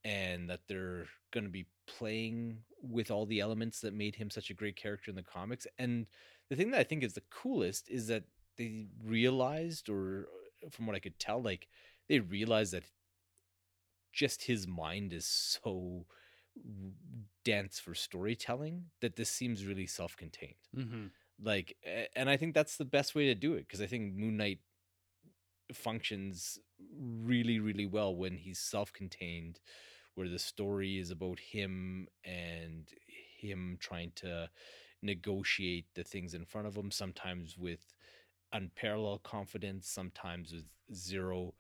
and that they're going to be playing with all the elements that made him such a great character in the comics. And the thing that I think is the coolest is that they realized, or from what I could tell, like, they realized that just his mind is so dense for storytelling that this seems really self-contained. Mm-hmm. Like, and I think that's the best way to do it, because I think Moon Knight functions really, really well when he's self-contained, where the story is about him and him trying to negotiate the things in front of him, sometimes with unparalleled confidence, sometimes with zero.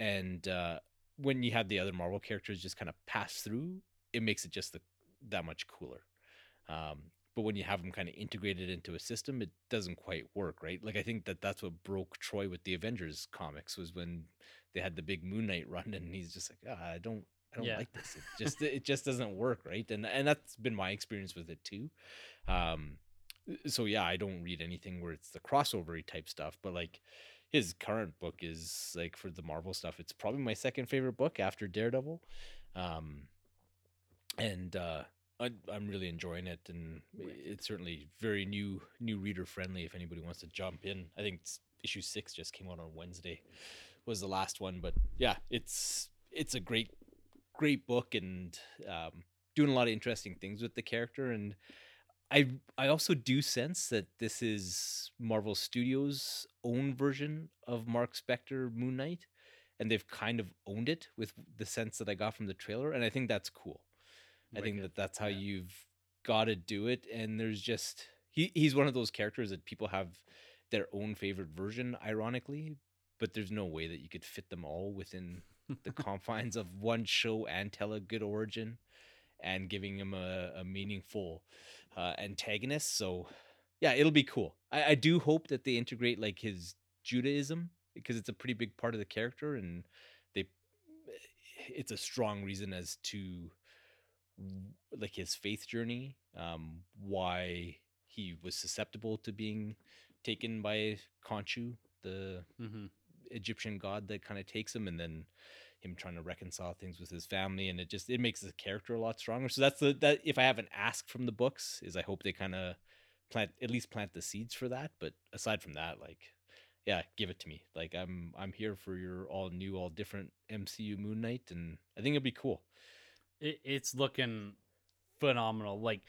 And uh, when you have the other Marvel characters just kind of pass through, it makes it just the, that much cooler. Um, but when you have them kind of integrated into a system, it doesn't quite work, right? Like, I think that that's what broke Troy with the Avengers comics, was when they had the big Moon Knight run, and he's just like, ah, I don't, I don't yeah. like this. It just, it just doesn't work, right? And and that's been my experience with it too. Um, so yeah, I don't read anything where it's the crossover type stuff, but like, his current book is, like, for the Marvel stuff, it's probably my second favorite book after Daredevil. Um, and uh, I, I'm really enjoying it, and it's certainly very new, new reader friendly if anybody wants to jump in. I think issue six just came out on Wednesday, was the last one, but yeah, it's it's a great, great book, and um, doing a lot of interesting things with the character. And I I also do sense that this is Marvel Studios' own version of Marc Spector Moon Knight, and they've kind of owned it with the sense that I got from the trailer, and I think that's cool. Wicked. I think that that's how yeah. you've got to do it, and there's just... he he's one of those characters that people have their own favorite version, ironically, but there's no way that you could fit them all within the confines of one show and tell a good origin and giving him a, a meaningful uh, antagonist. So yeah, it'll be cool. I, I do hope that they integrate like his Judaism, because it's a pretty big part of the character, and they it's a strong reason as to like his faith journey, um, why he was susceptible to being taken by Khonshu, the mm-hmm. Egyptian god that kind of takes him, and then him trying to reconcile things with his family, and it just it makes the character a lot stronger. So that's the that if I haven't asked from the books, is I hope they kind of plant at least plant the seeds for that. But aside from that, like, yeah, give it to me. Like I'm I'm here for your all new, all different M C U Moon Knight, and I think it'll be cool. It, it's looking phenomenal. Like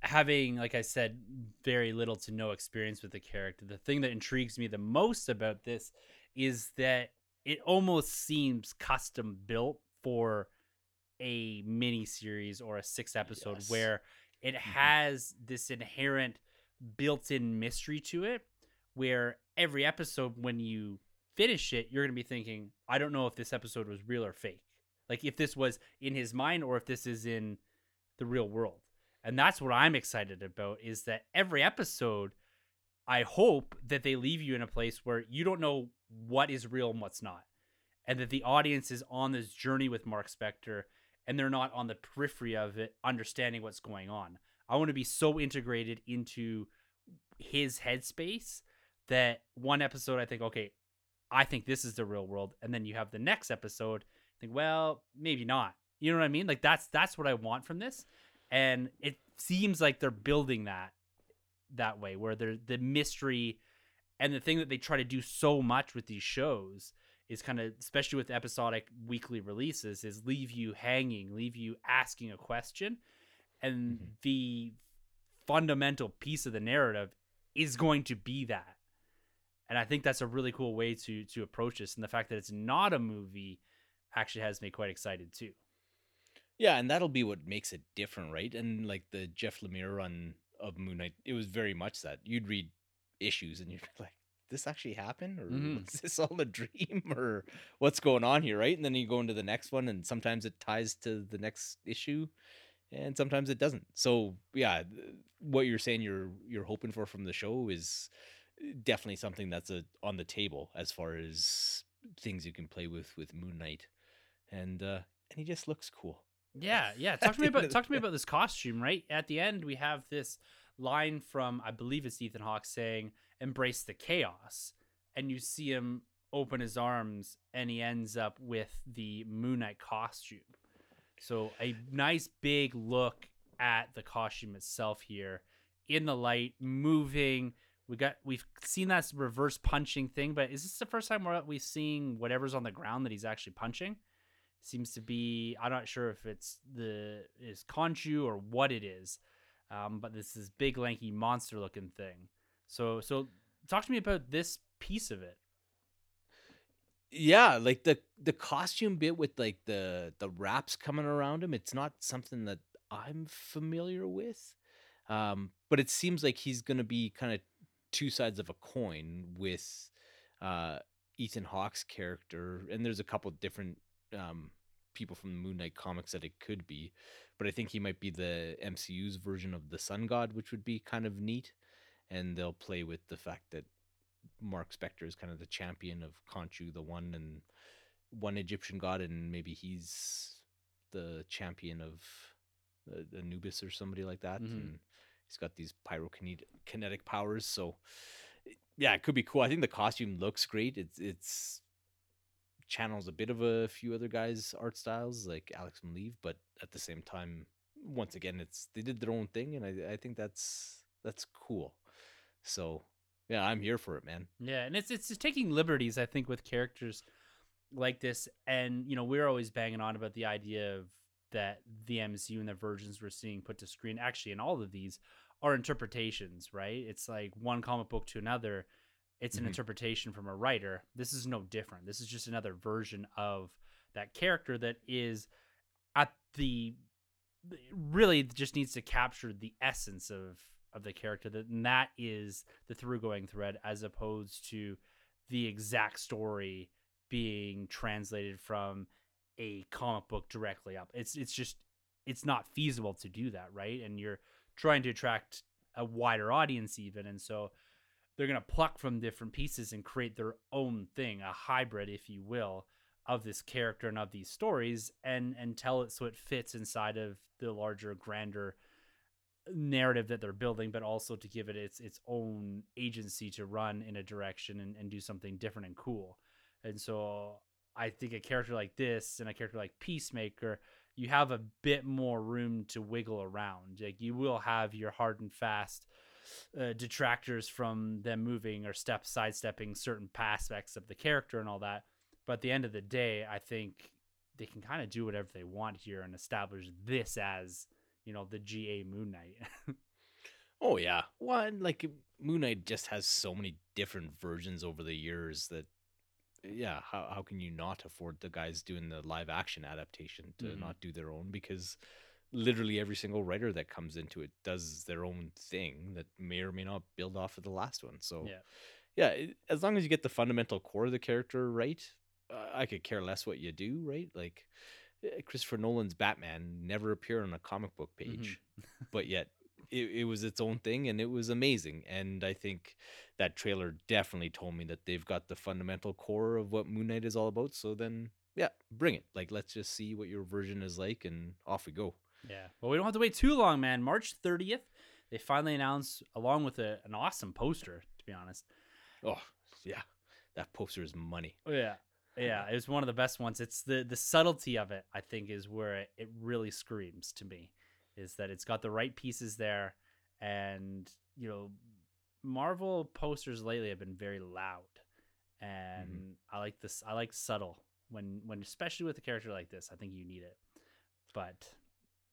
having, like I said, very little to no experience with the character. The thing that intrigues me the most about this is that it almost seems custom built for a mini series or a six episode yes. where it mm-hmm. has this inherent built in mystery to it, where every episode, when you finish it, you're going to be thinking, I don't know if this episode was real or fake. Like if this was in his mind or if this is in the real world. And that's what I'm excited about, is that every episode, I hope that they leave you in a place where you don't know what is real and what's not, and that the audience is on this journey with Marc Spector and they're not on the periphery of it understanding what's going on. I want to be so integrated into his headspace that one episode I think, okay, I think this is the real world, and then you have the next episode I think, well, maybe not. You know what I mean? Like that's that's what I want from this, and it seems like they're building that that way, where they're the mystery. And the thing that they try to do so much with these shows is kind of, especially with episodic weekly releases, is leave you hanging, leave you asking a question. And mm-hmm. the fundamental piece of the narrative is going to be that. And I think that's a really cool way to to approach this. And the fact that it's not a movie actually has me quite excited too. Yeah, and that'll be what makes it different, right? And like the Jeff Lemire run of Moon Knight, it was very much that. You'd read issues and you're like, this actually happened, or mm. is this all a dream, or what's going on here, right? And then you go into the next one, and sometimes it ties to the next issue and sometimes it doesn't. So yeah, what you're saying you're you're hoping for from the show is definitely something that's a, on the table as far as things you can play with with Moon Knight. And uh and he just looks cool. Yeah, yeah. Talk to me about talk to me about this costume, right? At the end we have this line from, I believe it's Ethan Hawke, saying, embrace the chaos. And you see him open his arms, and he ends up with the Moon Knight costume. So a nice big look at the costume itself here, in the light, moving. We got, we've seen that reverse punching thing, but is this the first time we're, we're seeing whatever's on the ground that he's actually punching? seems to be, I'm not sure if it's the is Khonshu or what it is, um, but this is big lanky monster looking thing. So so talk to me about this piece of it. Yeah, like the the costume bit with like the the wraps coming around him, it's not something that I'm familiar with, um, but it seems like he's gonna be kind of two sides of a coin with uh, Ethan Hawke's character, and there's a couple different um, people from the Moon Knight comics that it could be, but I think he might be the M C U's version of the Sun God, which would be kind of neat, and they'll play with the fact that Marc Spector is kind of the champion of Khonshu, the one and one Egyptian god, and maybe he's the champion of Anubis or somebody like that. Mm-hmm. And he's got these pyrokinetic powers. So yeah, it could be cool. I think the costume looks great. It's, it's channels a bit of a few other guys' art styles like Alex Maleev, but at the same time, once again, it's, they did their own thing. And I, I think that's, that's cool. So yeah, I'm here for it, man. Yeah, and it's it's just taking liberties, I think, with characters like this. And, you know, we're always banging on about the idea of that the M C U and the versions we're seeing put to screen, actually, in all of these, are interpretations, right? It's like one comic book to another. It's an mm-hmm. interpretation from a writer. This is no different. This is just another version of that character that is at the... really just needs to capture the essence of... of the character, that and that is the through-going thread, as opposed to the exact story being translated from a comic book directly up. It's it's just it's not feasible to do that, right? And you're trying to attract a wider audience even, and so they're gonna pluck from different pieces and create their own thing, a hybrid, if you will, of this character and of these stories, and and tell it so it fits inside of the larger, grander narrative that they're building, but also to give it its its own agency to run in a direction and, and do something different and cool. And so I think a character like this and a character like Peacemaker, you have a bit more room to wiggle around. Like, you will have your hard and fast uh, detractors from them moving or step sidestepping certain aspects of the character and all that, but at the end of the day, I think they can kind of do whatever they want here and establish this as, you know, the G A Moon Knight. Oh, yeah. One, like, Moon Knight just has so many different versions over the years that, yeah, how how can you not afford the guys doing the live action adaptation to mm-hmm. not do their own? Because literally every single writer that comes into it does their own thing that may or may not build off of the last one. So, yeah, yeah as long as you get the fundamental core of the character right, uh, I could care less what you do, right? Like, Christopher Nolan's Batman never appeared on a comic book page, mm-hmm. but yet it, it was its own thing, and it was amazing. And I think that trailer definitely told me that they've got the fundamental core of what Moon Knight is all about. So then, yeah, bring it. Like, let's just see what your version is like, and off we go. Yeah. Well, we don't have to wait too long, man. March thirtieth, they finally announced, along with a, an awesome poster, to be honest. Oh, yeah. That poster is money. Oh, yeah. Yeah, it was one of the best ones. It's the, the subtlety of it, I think, is where it, it really screams to me, is that it's got the right pieces there. And, you know, Marvel posters lately have been very loud. And mm-hmm. I like this. I like subtle when, when, especially with a character like this, I think you need it. But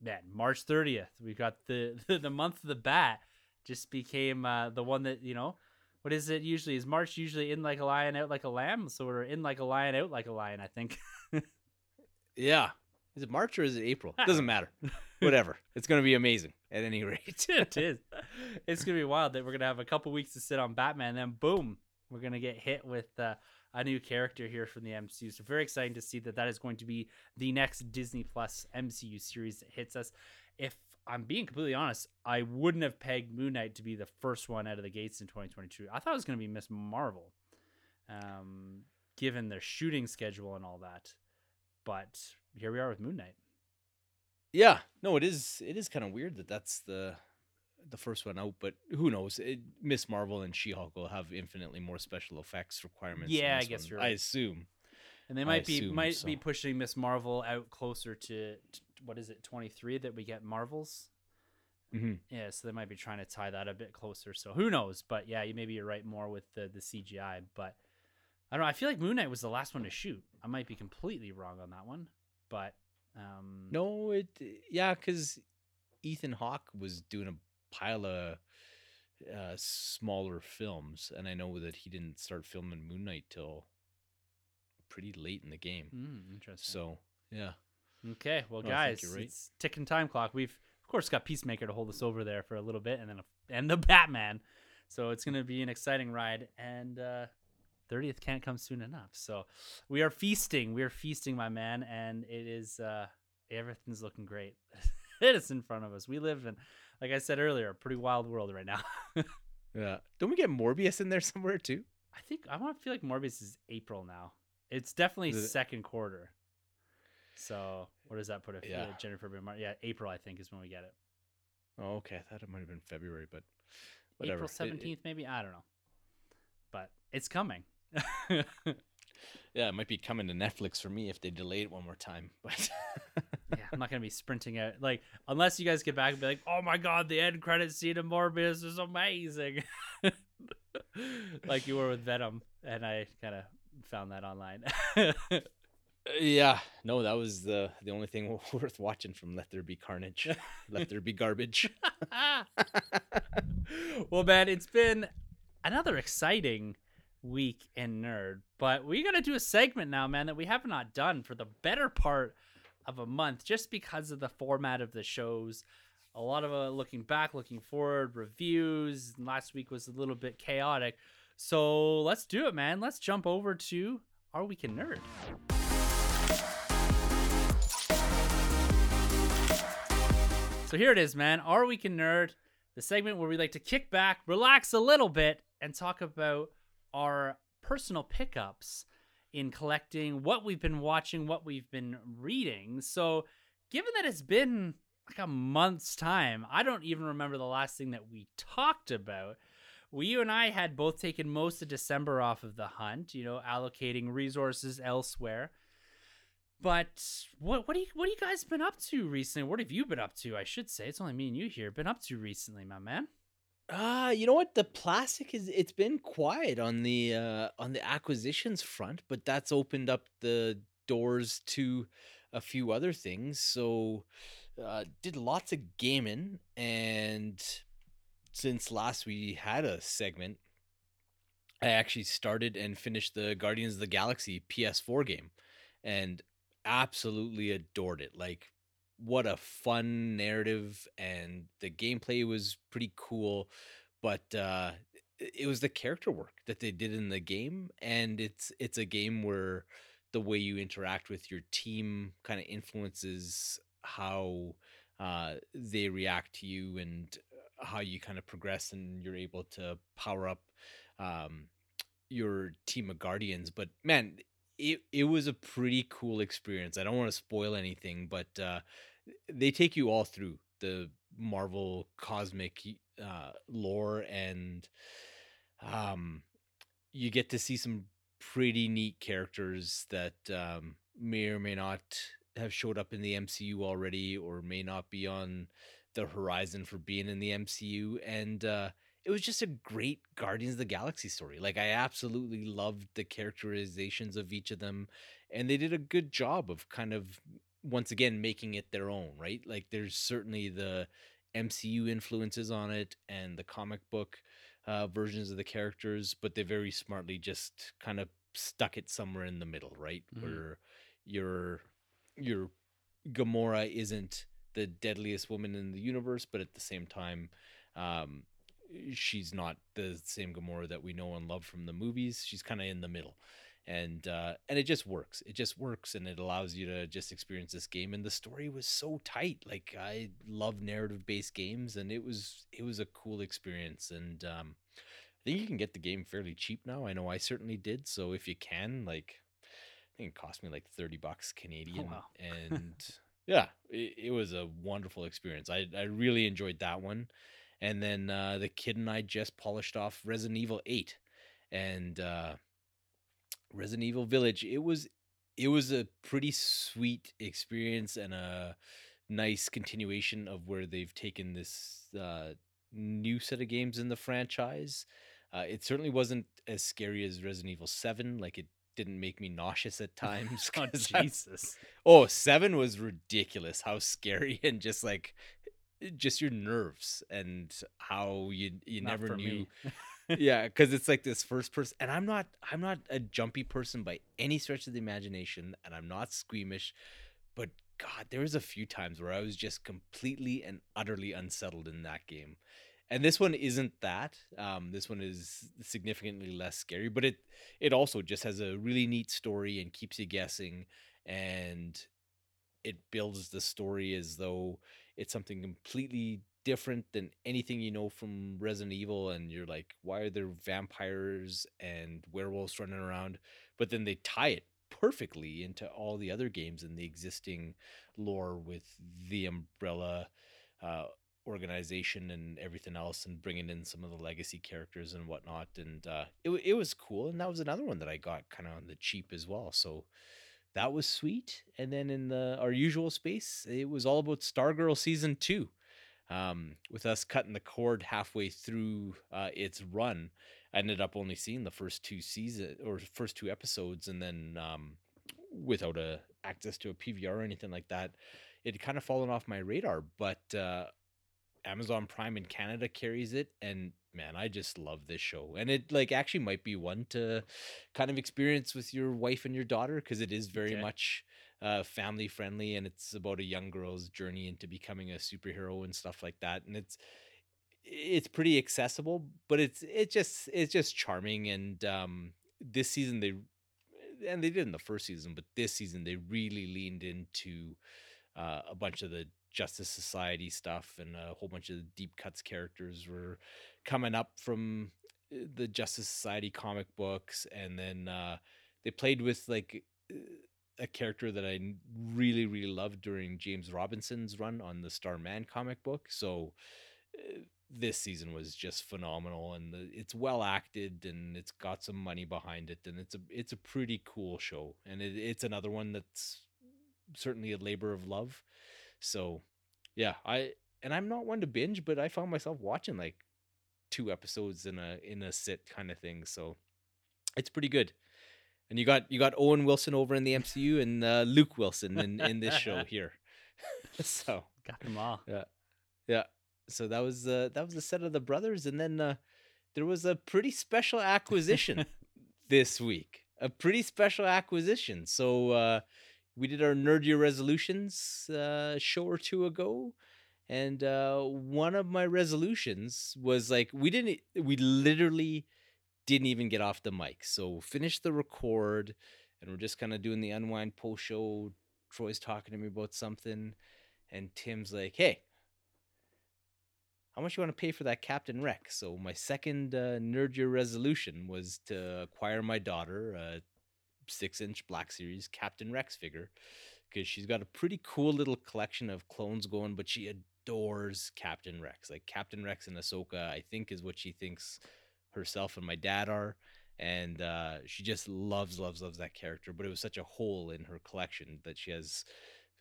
man, March thirtieth, we got the, the, the month of the bat just became uh, the one that, you know, what is it usually? Is March usually in like a lion, out like a lamb? So we're in like a lion, out like a lion, I think. Yeah. Is it March or is it April? It doesn't matter. Whatever. It's going to be amazing at any rate. It is. It's going to be wild that we're going to have a couple weeks to sit on Batman, and then boom, we're going to get hit with uh, a new character here from the M C U. So very exciting to see that that is going to be the next Disney Plus M C U series that hits us. If I'm being completely honest, I wouldn't have pegged Moon Knight to be the first one out of the gates in twenty twenty-two. I thought it was going to be Miz Marvel, um, given their shooting schedule and all that. But here we are with Moon Knight. Yeah, no, it is. It is kind of weird that that's the the first one out. But who knows? Miz Marvel and She-Hulk will have infinitely more special effects requirements. Yeah, I guess one. You're right. I assume, and they might I be assume, might so. be pushing Miz Marvel out closer to. to what is it, twenty-three that we get Marvels? Mm-hmm. Yeah, so they might be trying to tie that a bit closer. So who knows? But yeah, you maybe you're right more with the, the C G I. But I don't know. I feel like Moon Knight was the last one to shoot. I might be completely wrong on that one. but um no it yeah because Ethan Hawke was doing a pile of uh smaller films, and I know that he didn't start filming Moon Knight till pretty late in the game. Mm, interesting. So yeah. Okay, well, no, guys, right. It's ticking time clock. We've of course got Peacemaker to hold us over there for a little bit, and then a, and the Batman. So it's going to be an exciting ride, and uh, thirtieth can't come soon enough. So we are feasting, we are feasting, my man, and it is uh, everything's looking great. It is in front of us. We live in, like I said earlier, a pretty wild world right now. Yeah, don't we get Morbius in there somewhere too? I think I want to feel like Morbius is April now. It's definitely the second quarter. So what does that put it? Yeah. Jennifer, March, yeah, April I think is when we get it. Oh, okay. I thought it might have been February, but whatever. April seventeenth, it, it, maybe, I don't know. But it's coming. Yeah, it might be coming to Netflix for me if they delay it one more time. But yeah, I'm not gonna be sprinting out, like, unless you guys get back and be like, oh my god, the end credit scene of Morbius is amazing. Like you were with Venom, and I kind of found that online. Yeah, no, that was the the only thing worth watching from Let There Be Carnage. Let There Be Garbage. Well, man, it's been another exciting week in Nerd, but we got to do a segment now, man, that we have not done for the better part of a month just because of the format of the shows. A lot of uh, looking back, looking forward, reviews. Last week was a little bit chaotic. So let's do it, man. Let's jump over to Our Week in Nerd. So here it is, man. Our Week in Nerd, the segment where we like to kick back, relax a little bit, and talk about our personal pickups in collecting, what we've been watching, what we've been reading. So given that it's been like a month's time, I don't even remember the last thing that we talked about. We, you and I had both taken most of December off of the hunt, you know, allocating resources elsewhere. But what what do you what do you guys been up to recently? What have you been up to? I should say it's only me and you here. Been up to recently, my man. Uh, you know what? The plastic is it's been quiet on the uh, on the acquisitions front, but that's opened up the doors to a few other things. So, uh, did lots of gaming, and since last we had a segment, I actually started and finished the Guardians of the Galaxy P S four game and absolutely adored it. Like, what a fun narrative, and the gameplay was pretty cool, but uh, it was the character work that they did in the game, and it's it's a game where the way you interact with your team kind of influences how uh, they react to you and how you kind of progress, and you're able to power up um, your team of guardians. But man, it, it was a pretty cool experience. I don't want to spoil anything, but uh, they take you all through the Marvel cosmic uh, lore, and um, you get to see some pretty neat characters that um, may or may not have showed up in the M C U already, or may not be on the horizon for being in the M C U. And uh it was just a great Guardians of the Galaxy story. Like, I absolutely loved the characterizations of each of them, and they did a good job of kind of once again making it their own, right? Like, there's certainly the M C U influences on it and the comic book uh versions of the characters, but they very smartly just kind of stuck it somewhere in the middle, right? Mm-hmm. Where your your Gamora isn't the deadliest woman in the universe, but at the same time, um, she's not the same Gamora that we know and love from the movies. She's kind of in the middle, and uh, and it just works. It just works, and it allows you to just experience this game. And the story was so tight. Like, I love narrative-based games, and it was it was a cool experience. And um, I think you can get the game fairly cheap now. I know I certainly did. So if you can, like, I think it cost me like thirty bucks Canadian. Oh, wow. And yeah, it, it was a wonderful experience. I, I really enjoyed that one. And then uh, the kid and I just polished off Resident Evil eight and uh, Resident Evil Village. It was it was a pretty sweet experience, and a nice continuation of where they've taken this uh, new set of games in the franchise. Uh, it certainly wasn't as scary as Resident Evil seven. Like, it didn't make me nauseous at times. Oh, Jesus. I, oh, seven was ridiculous. How scary and just like, just your nerves and how you you not never knew. Yeah, because it's like this first person, and I'm not I'm not a jumpy person by any stretch of the imagination, and I'm not squeamish, but God, there was a few times where I was just completely and utterly unsettled in that game. And this one isn't that. Um, this one is significantly less scary, but it it also just has a really neat story and keeps you guessing, and it builds the story as though it's something completely different than anything you know from Resident Evil, and you're like, why are there vampires and werewolves running around? But then they tie it perfectly into all the other games and the existing lore with the Umbrella uh, organization and everything else, and bringing in some of the legacy characters and whatnot. And uh, it, it was cool, and that was another one that I got kind of on the cheap as well, so that was sweet. And then in the our usual space, it was all about Stargirl Season two. Um, with us cutting the cord halfway through uh, its run, I ended up only seeing the first two season or first two episodes, and then um, without a access to a P V R or anything like that, it had kind of fallen off my radar. But uh, Amazon Prime in Canada carries it, and man, I just love this show. And it like actually might be one to kind of experience with your wife and your daughter, because it is very okay. much. Uh, family friendly, and it's about a young girl's journey into becoming a superhero and stuff like that. And it's it's pretty accessible, but it's it just it's just charming. And um, this season they and they did in the first season, but this season they really leaned into uh, a bunch of the Justice Society stuff, and a whole bunch of the deep cuts characters were coming up from the Justice Society comic books, and then uh, they played with like. Uh, a character that I really, really loved during James Robinson's run on the Starman comic book. So uh, this season was just phenomenal, and the, it's well acted, and it's got some money behind it. And it's a, it's a pretty cool show. And it, it's another one that's certainly a labor of love. So yeah, I, and I'm not one to binge, but I found myself watching like two episodes in a, in a sit kind of thing. So it's pretty good. And you got you got Owen Wilson over in the M C U, and uh, Luke Wilson in, in this show here. So got them all. Yeah, yeah. So that was uh, that was the set of the brothers, and then uh, there was a pretty special acquisition this week. A pretty special acquisition. So uh, we did our Nerd Year resolutions uh, a show or two ago, and uh, one of my resolutions was like we didn't we literally. didn't even get off the mic. So finished the record, and we're just kind of doing the unwind post show. Troy's talking to me about something, and Tim's like, hey, how much you want to pay for that Captain Rex? So my second uh, Nerd Year resolution was to acquire my daughter a six-inch Black Series Captain Rex figure, because she's got a pretty cool little collection of clones going, but she adores Captain Rex. Like Captain Rex and Ahsoka, I think, is what she thinks herself and my dad are, and uh she just loves loves loves that character. But it was such a hole in her collection that she has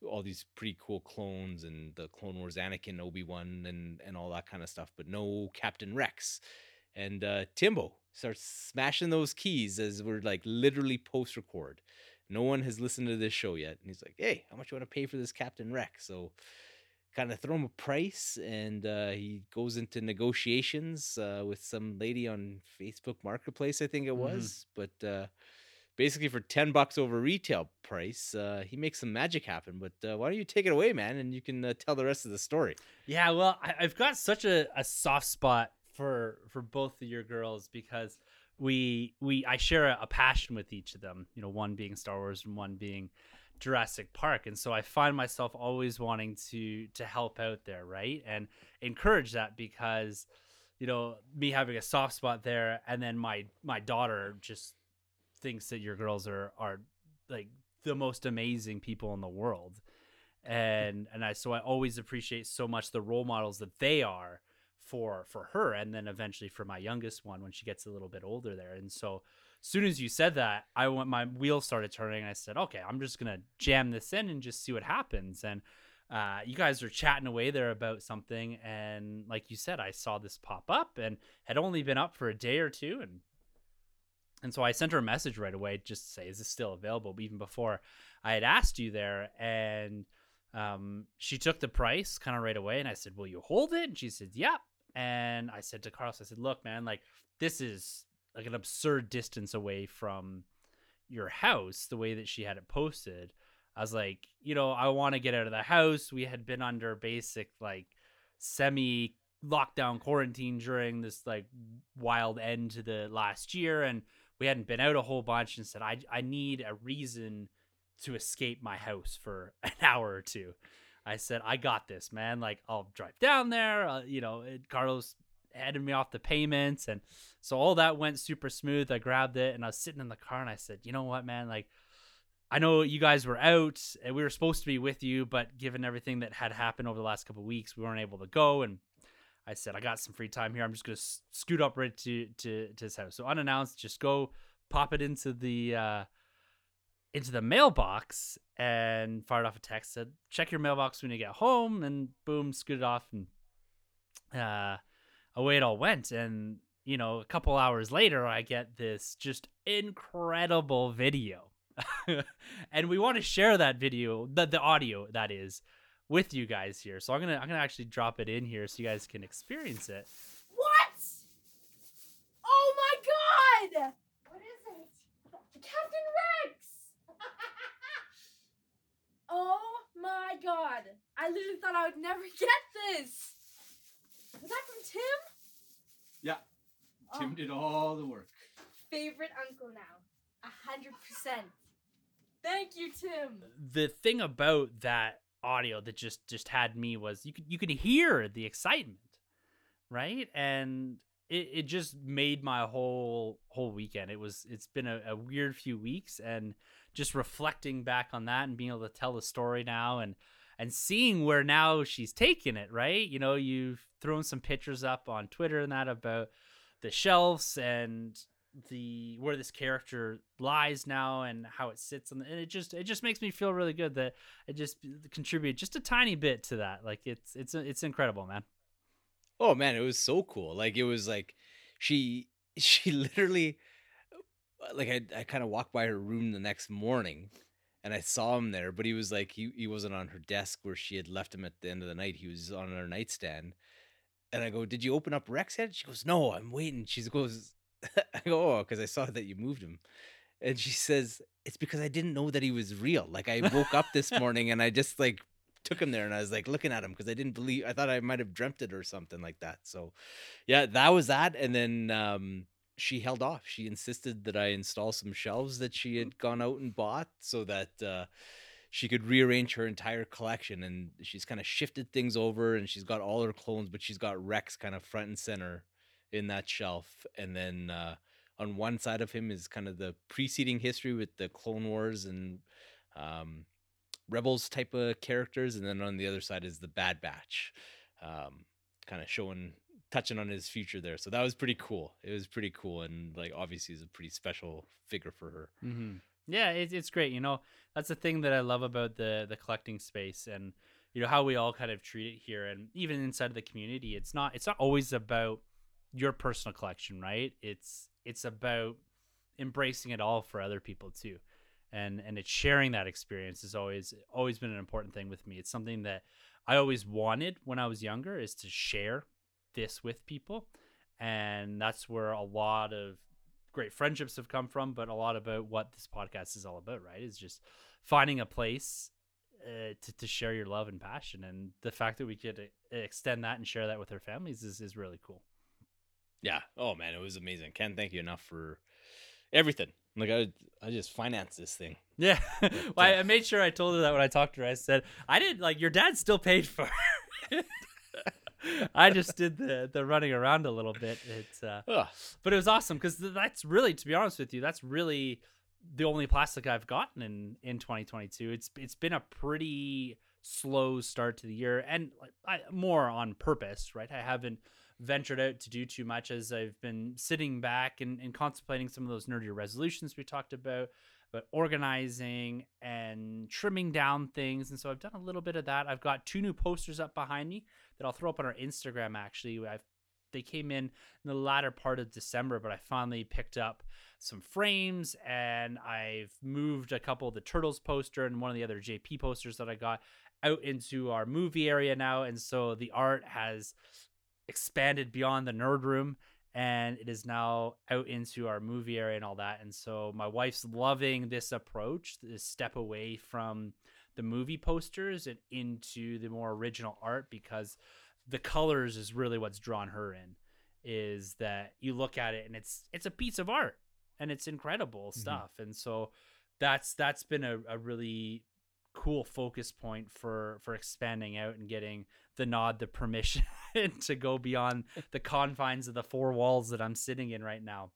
all these pretty cool clones, and the Clone Wars Anakin, Obi-Wan, and and all that kind of stuff, but no Captain Rex. And uh Timbo starts smashing those keys as we're like literally post record. No one has listened to this show yet, and he's like, hey, how much you want to pay for this Captain Rex? So kind of throw him a price, and uh, he goes into negotiations uh, with some lady on Facebook Marketplace, I think it was. Mm-hmm. But uh, basically, for ten bucks over retail price, uh, he makes some magic happen. But uh, why don't you take it away, man, and you can uh, tell the rest of the story. Yeah, well, I- I've got such a, a soft spot for for both of your girls, because we we I share a, a passion with each of them. You know, one being Star Wars and one being Jurassic Park. And so I find myself always wanting to to help out there, right, and encourage that, because you know, me having a soft spot there, and then my my daughter just thinks that your girls are are like the most amazing people in the world, and and I so I always appreciate so much the role models that they are for for her, and then eventually for my youngest one when she gets a little bit older there. And so soon as you said that, I went, my wheels started turning, and I said, okay, I'm just going to jam this in and just see what happens. And uh, you guys are chatting away there about something, and like you said, I saw this pop up and had only been up for a day or two, and And so I sent her a message right away just to say, is this still available? But even before I had asked you there, and um, she took the price kind of right away. And I said, will you hold it? And she said, yep. And I said to Carlos, I said, look, man, like this is like an absurd distance away from your house, the way that she had it posted. I was like, you know, I want to get out of the house. We had been under basic like semi lockdown quarantine during this like wild end to the last year. And we hadn't been out a whole bunch, and said, I, I need a reason to escape my house for an hour or two. I said, I got this, man. Like, I'll drive down there. Uh, you know, it, Carlos headed me off the payments. And so all that went super smooth. I grabbed it and I was sitting in the car and I said, you know what, man? Like, I know you guys were out and we were supposed to be with you, but given everything that had happened over the last couple of weeks, we weren't able to go. And I said, I got some free time here. I'm just going to scoot up right to, to, to his house. So unannounced, just go pop it into the, uh, into the mailbox, and fired off a text, said, check your mailbox when you get home, and boom, scooted off. And, uh, away it all went. And, you know, a couple hours later, I get this just incredible video and we want to share that video, the, the audio that is, with you guys here. So I'm gonna I'm gonna actually drop it in here so you guys can experience it. What? Oh my god! What is it? Captain Rex! Oh my god! I literally thought I would never get this. Was that from Tim? Yeah, oh. Tim did all the work. Favorite uncle now, a hundred percent. Thank you, Tim. The thing about that audio that just just had me was you could you could hear the excitement, right? And it, it just made my whole whole weekend. It was it's been a, a weird few weeks, and just reflecting back on that and being able to tell the story now, and and seeing where now she's taken it, right? You know, you've thrown some pictures up on Twitter and that about the shelves and the where this character lies now and how it sits on the, and it just it just makes me feel really good that I just contribute just a tiny bit to that. Like it's it's it's incredible, man. Oh man, it was so cool. Like it was like she she literally like I I kind of walked by her room the next morning and I saw him there, but he was like he he wasn't on her desk where she had left him at the end of the night. He was on her nightstand, and I go, "Did you open up Rex yet?" She goes, "No, I'm waiting." She goes. I go, oh, because I saw that you moved him. And she says, it's because I didn't know that he was real. Like, I woke up this morning and I just, like, took him there and I was, like, looking at him because I didn't believe, I thought I might have dreamt it or something like that. So, yeah, that was that. And then um, she held off. She insisted that I install some shelves that she had gone out and bought so that uh, she could rearrange her entire collection. And she's kind of shifted things over and she's got all her clones, but she's got Rex kind of front and center in that shelf. And then uh, on one side of him is kind of the preceding history with the Clone Wars and um, Rebels type of characters. And then on the other side is the Bad Batch, um, kind of showing, touching on his future there. So that was pretty cool. It was pretty cool. And like, obviously is a pretty special figure for her. Mm-hmm. Yeah, it, it's great. You know, that's the thing that I love about the the collecting space and, you know, how we all kind of treat it here. And even inside of the community, it's not, it's not always about your personal collection, right? It's it's about embracing it all for other people too, and and it's sharing that experience has always always been an important thing with me. It's something that I always wanted when I was younger, is to share this with people, and that's where a lot of great friendships have come from. But a lot about what this podcast is all about, right? Is just finding a place uh, to to share your love and passion, and the fact that we could extend that and share that with our families is is really cool. Yeah. Oh man, it was amazing. Can't thank you enough for everything. Like I, I just financed this thing. Yeah. But, well, uh, I made sure I told her that when I talked to her. I said I didn't like your dad still paid for it. I just did the the running around a little bit. It's, uh, Ugh. But it was awesome because that's really, to be honest with you, that's really the only plastic I've gotten in in twenty twenty-two. It's it's been a pretty slow start to the year, and like I, more on purpose, right? I haven't ventured out to do too much as I've been sitting back and, and contemplating some of those nerdier resolutions we talked about, but organizing and trimming down things. And so I've done a little bit of that. I've got two new posters up behind me that I'll throw up on our Instagram. Actually, I've they came in in the latter part of December, but I finally picked up some frames, and I've moved a couple of the Turtles poster and one of the other J P posters that I got out into our movie area now. And so the art has expanded beyond the nerd room, and it is now out into our movie area and all that. And so my wife's loving this approach, this step away from the movie posters and into the more original art, because the colors is really what's drawn her in, is that you look at it and it's it's a piece of art and it's incredible mm-hmm. stuff. And so that's that's been a, a really cool focus point for for expanding out and getting the nod, the permission to go beyond the confines of the four walls that I'm sitting in right now,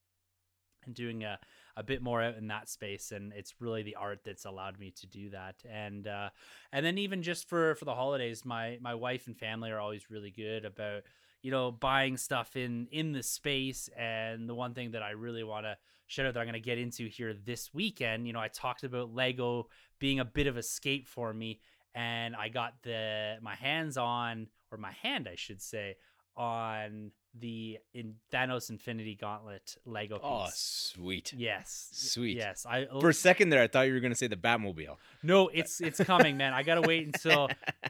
and doing a a bit more out in that space. And it's really the art that's allowed me to do that. And uh and then even just for for the holidays, my my wife and family are always really good about, you know, buying stuff in in the space. And the one thing that I really want to shout out that I'm going to get into here this weekend, you know, I talked about Lego being a bit of escape for me, and I got the my hands on or my hand I should say on the in Thanos Infinity Gauntlet Lego piece. Oh, sweet. Yes. Sweet. Yes. I For a second there I thought you were going to say the Batmobile. No, it's it's coming, man. I got to wait until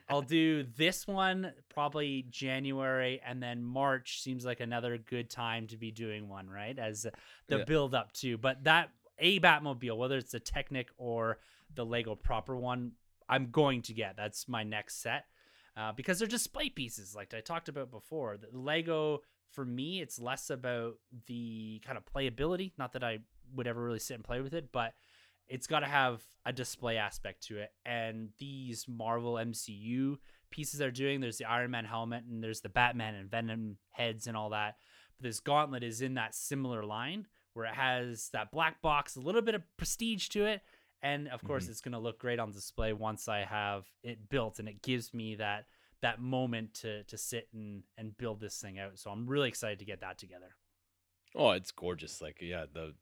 I'll do this one probably January, and then March seems like another good time to be doing one, right? As the yeah. build up to. But that a Batmobile, whether it's the Technic or the Lego proper one, I'm going to get. That's my next set. Uh, because they're display pieces like I talked about before. The Lego, for me, it's less about the kind of playability. Not that I would ever really sit and play with it, but it's got to have a display aspect to it. And these Marvel M C U pieces are doing, there's the Iron Man helmet and there's the Batman and Venom heads and all that. But this gauntlet is in that similar line where it has that black box, a little bit of prestige to it. And of course, mm-hmm. it's going to look great on display once I have it built, and it gives me that that moment to to sit and, and build this thing out. So I'm really excited to get that together. Oh, it's gorgeous! Like, yeah, the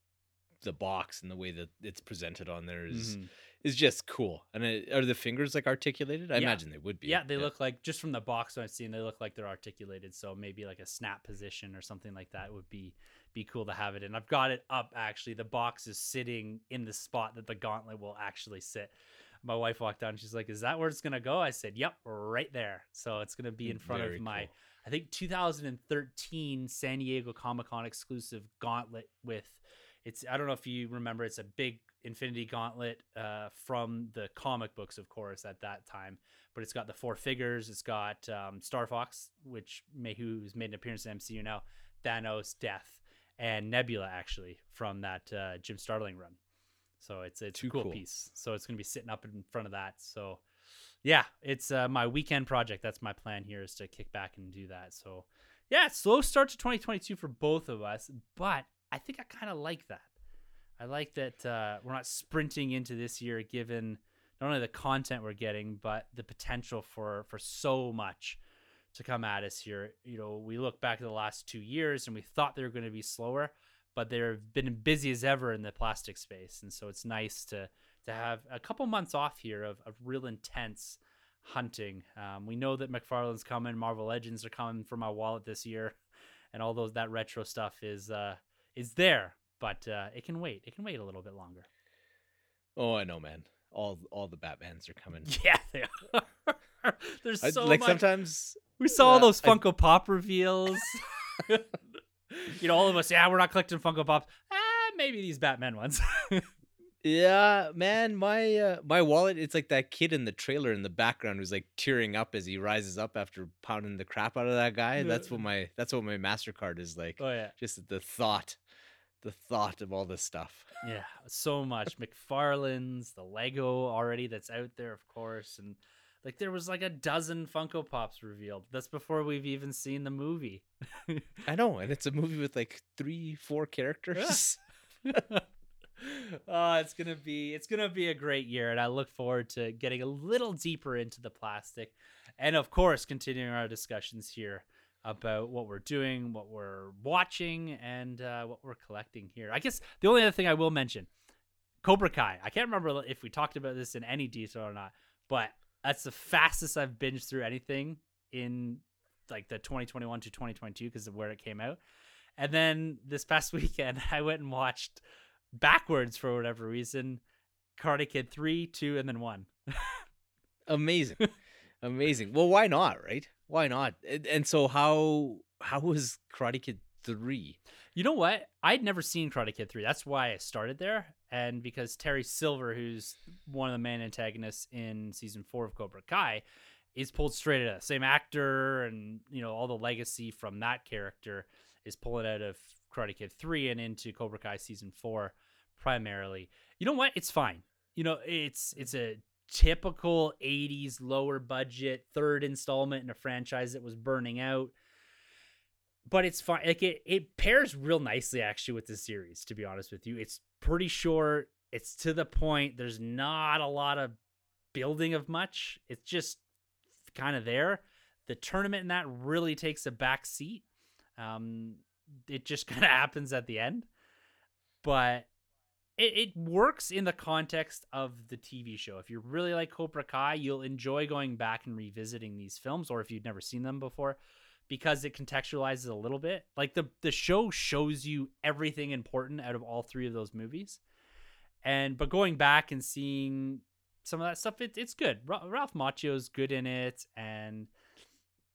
the box and the way that it's presented on there is mm-hmm. is just cool. And it, are the fingers like articulated? I yeah. imagine they would be. Yeah, they yeah. look like, just from the box I've seen, they look like they're articulated. So maybe like a snap position or something like that would be. be cool to have it. And I've got it up, actually. The box is sitting in the spot that the gauntlet will actually sit. My wife walked down, she's like, is that where it's gonna go? I said, yep, right there. So it's gonna be in front Very of my cool. I think two thousand thirteen San Diego Comic-Con exclusive gauntlet with it's I don't know if you remember, it's a big Infinity Gauntlet uh from the comic books, of course, at that time. But it's got the four figures, it's got um Star Fox, which may who's made an appearance in M C U now, Thanos, Death, and Nebula, actually, from that uh, Jim Starling run. So it's, it's a cool, cool piece. So it's going to be sitting up in front of that. So, yeah, it's uh, my weekend project. That's my plan here, is to kick back and do that. So, yeah, slow start to twenty twenty-two for both of us. But I think I kind of like that. I like that uh, we're not sprinting into this year, given not only the content we're getting, but the potential for, for so much to come at us here. You know, we look back at the last two years and we thought they were going to be slower, but they've been busy as ever in the plastic space. And so it's nice to to have a couple months off here of, of real intense hunting. Um, we know that McFarlane's coming, Marvel Legends are coming for my wallet this year, and all those that retro stuff is uh, is there, but uh, it can wait. It can wait a little bit longer. Oh, I know, man. All all the Batmans are coming. Yeah, they are. There's so I, like much. Sometimes. We saw uh, all those Funko I... Pop reveals. You know, all of us, yeah, we're not collecting Funko Pops. Ah, maybe these Batman ones. Yeah, man, my uh, my wallet, it's like that kid in the trailer in the background who's like tearing up as he rises up after pounding the crap out of that guy. Yeah. That's what my that's what my MasterCard is like. Oh, yeah. Just the thought. The thought of all this stuff. Yeah, so much. McFarlane's, the Lego already that's out there, of course, and like there was like a dozen Funko Pops revealed. That's before we've even seen the movie. I know, and it's a movie with like three, four characters. Yeah. uh, it's gonna be it's gonna be a great year, and I look forward to getting a little deeper into the plastic, and of course, continuing our discussions here about what we're doing, what we're watching, and uh, what we're collecting here. I guess the only other thing I will mention, Cobra Kai. I can't remember if we talked about this in any detail or not, but that's the fastest I've binged through anything in like the twenty twenty-one to twenty twenty-two because of where it came out. And then this past weekend, I went and watched backwards for whatever reason, Karate Kid three, two, and then one. Amazing. Amazing. Well, why not, right? Why not? And so how how was Karate Kid three? You know what? I'd never seen Karate Kid three. That's why I started there. And because Terry Silver, who's one of the main antagonists in season four of Cobra Kai, is pulled straight at us. Same actor and, you know, all the legacy from that character is pulling out of Karate Kid three and into Cobra Kai season four primarily. You know what? It's fine. You know, it's it's a typical eighties lower budget third installment in a franchise that was burning out. But it's fine. Like it, it pairs real nicely actually with this series, to be honest with you. It's pretty short. It's to the point. There's not a lot of building of much. It's just kind of there. The tournament in that really takes a back seat. Um, it just kind of happens at the end, but it, it works in the context of the T V show. If you really like Cobra Kai, you'll enjoy going back and revisiting these films, or if you've never seen them before, because it contextualizes a little bit. Like the, the show shows you everything important out of all three of those movies. And, but going back and seeing some of that stuff, it, it's good. R- Ralph Macchio is good in it. And,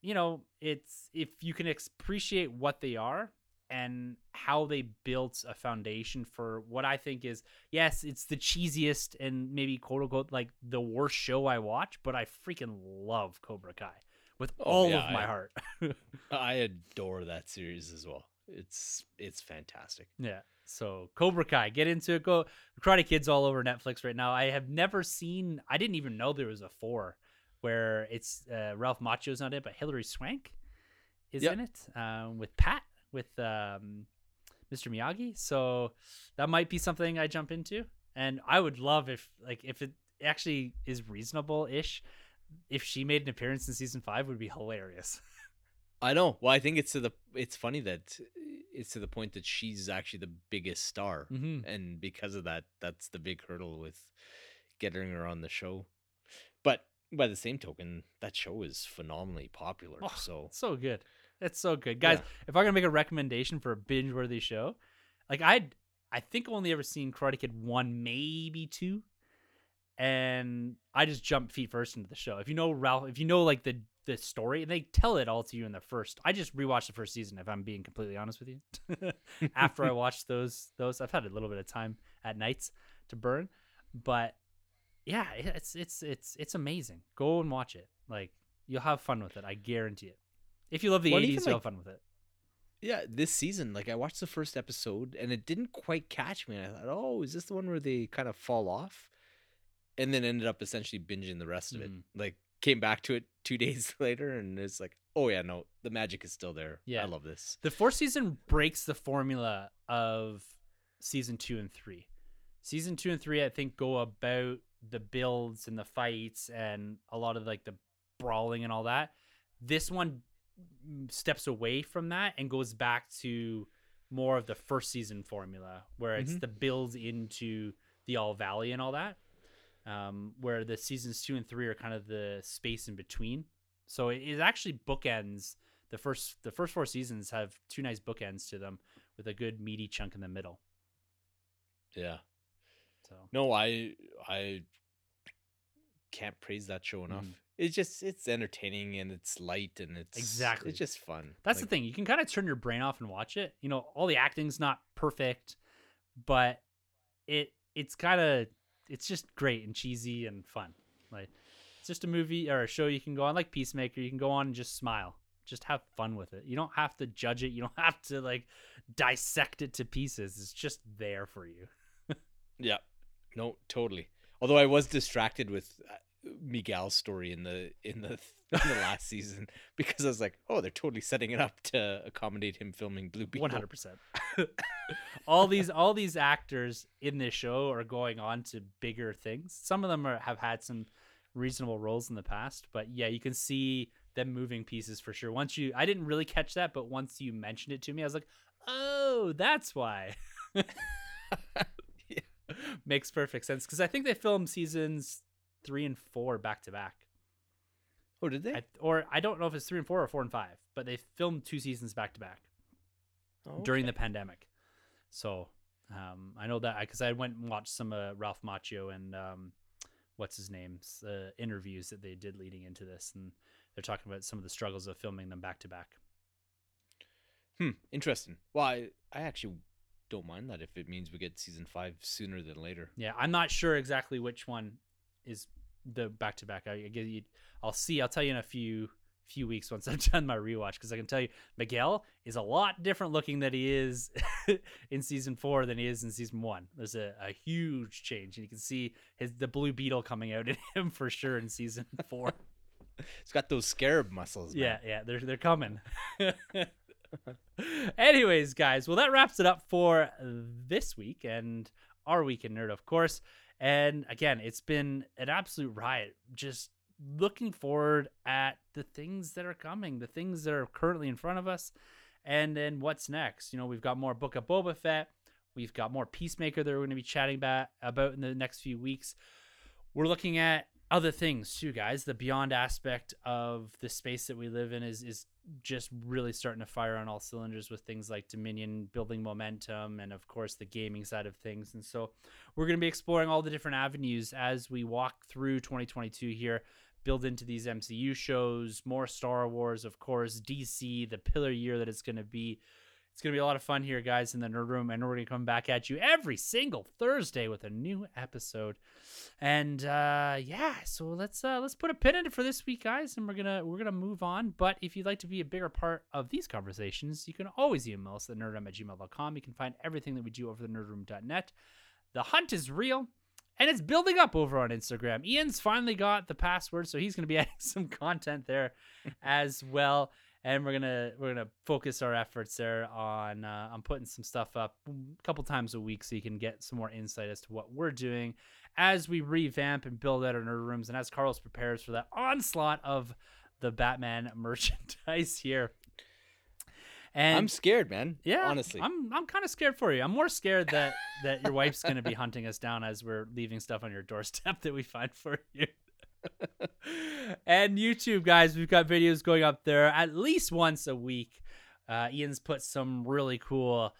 you know, it's if you can appreciate what they are and how they built a foundation for what I think is, yes, it's the cheesiest and maybe quote unquote like the worst show I watch, but I freaking love Cobra Kai with all oh, yeah, of my I, heart. I adore that series as well. It's it's fantastic. Yeah. So Cobra Kai, get into it. Go Karate Kid's all over Netflix right now. I have never seen. I didn't even know there was a four. Where it's uh, Ralph Macchio's not in it, but Hilary Swank is yep. in it um, with Pat, with um, Mister Miyagi. So that might be something I jump into. And I would love if, like, if it actually is reasonable-ish, if she made an appearance in season five, it would be hilarious. I know. Well, I think it's to the. It's funny that it's to the point that she's actually the biggest star, mm-hmm. and because of that, that's the big hurdle with getting her on the show. But by the same token, that show is phenomenally popular. Oh, so so good. It's so good. Guys, yeah. If I'm going to make a recommendation for a binge-worthy show, like I'd, I think only ever seen Karate Kid one, maybe two, and I just jumped feet first into the show. If you know Ralph, if you know like the, the story, and they tell it all to you in the first. I just rewatched the first season, if I'm being completely honest with you. After I watched those, those, I've had a little bit of time at nights to burn, but yeah, it's it's it's it's amazing. Go and watch it. Like you'll have fun with it. I guarantee it. If you love the well, eighties, like, you'll have fun with it. Yeah, this season, like I watched the first episode and it didn't quite catch me. And I thought, oh, is this the one where they kind of fall off? And then ended up essentially binging the rest of it. Mm-hmm. Like came back to it two days later and it's like, oh yeah, no, the magic is still there. Yeah. I love this. The fourth season breaks the formula of season two and three. Season two and three, I think, go about the builds and the fights and a lot of like the brawling and all that. This one steps away from that and goes back to more of the first season formula where it's mm-hmm. the builds into the All Valley and all that, um, where the seasons two and three are kind of the space in between. So it, it actually bookends. The first, the first four seasons have two nice bookends to them with a good meaty chunk in the middle. Yeah. So. No, I I can't praise that show enough. Mm. It's just it's entertaining and it's light and it's exactly it's just fun. That's like, the thing. You can kind of turn your brain off and watch it. You know, all the acting's not perfect, but it it's kind of it's just great and cheesy and fun. Like it's just a movie or a show you can go on like Peacemaker. You can go on and just smile, just have fun with it. You don't have to judge it. You don't have to like dissect it to pieces. It's just there for you. Yeah. No, totally. Although I was distracted with Miguel's story in the in the, in the last season because I was like, oh, they're totally setting it up to accommodate him filming Blue Beetle. one hundred percent. All these all these actors in this show are going on to bigger things. Some of them are, have had some reasonable roles in the past, but yeah, you can see them moving pieces for sure. Once you, I didn't really catch that, but once you mentioned it to me, I was like, oh, that's why. Makes perfect sense because I think they filmed seasons three and four back to back. Oh, did they? I, or I don't know if it's three and four or four and five, but they filmed two seasons back to back during the pandemic. So um, I know that because I, I went and watched some uh, Ralph Macchio and um, what's his name's uh, interviews that they did leading into this, and they're talking about some of the struggles of filming them back to back. Hmm, interesting. Well, I, I actually don't mind that if it means we get season five sooner than later. Yeah, I'm not sure exactly which one is the back to back. I guess you, I'll see. I'll tell you in a few few weeks once I've done my rewatch, because I can tell you Miguel is a lot different looking than he is in season four than he is in season one. There's a, a huge change, and you can see his the blue beetle coming out in him for sure in season four. It's got those scarab muscles, man. Yeah, yeah, they're they're coming. Anyways, guys, well, that wraps it up for this week and our week in nerd, of course. And again, it's been an absolute riot. Just looking forward at the things that are coming, the things that are currently in front of us, and then what's next. You know, we've got more Book of Boba Fett. We've got more Peacemaker that we're going to be chatting about, about in the next few weeks. We're looking at other things too, guys. The beyond aspect of the space that we live in is is just really starting to fire on all cylinders with things like Dominion building momentum, and of course the gaming side of things. And so we're going to be exploring all the different avenues as we walk through twenty twenty-two here, build into these M C U shows, more Star Wars, of course, D C, the pillar year that it's going to be. It's going to be a lot of fun here, guys, in the Nerd Room, and we're going to come back at you every single Thursday with a new episode. And uh, yeah, so let's uh, let's put a pin in it for this week, guys, and we're gonna we're gonna move on. But if you'd like to be a bigger part of these conversations, you can always email us at nerdroom at gmail dot com. You can find everything that we do over at nerdroom dot net. The hunt is real, and it's building up over on Instagram. Ian's finally got the password, so he's going to be adding some content there as well. And we're gonna we're gonna focus our efforts there on uh, on putting some stuff up a couple times a week, so you can get some more insight as to what we're doing as we revamp and build out our nerd rooms, and as Carlos prepares for that onslaught of the Batman merchandise here. And I'm scared, man. Yeah, honestly, I'm I'm kind of scared for you. I'm more scared that that your wife's gonna be hunting us down as we're leaving stuff on your doorstep that we find for you. And YouTube, guys, we've got videos going up there at least once a week. Uh, Ian's put some really cool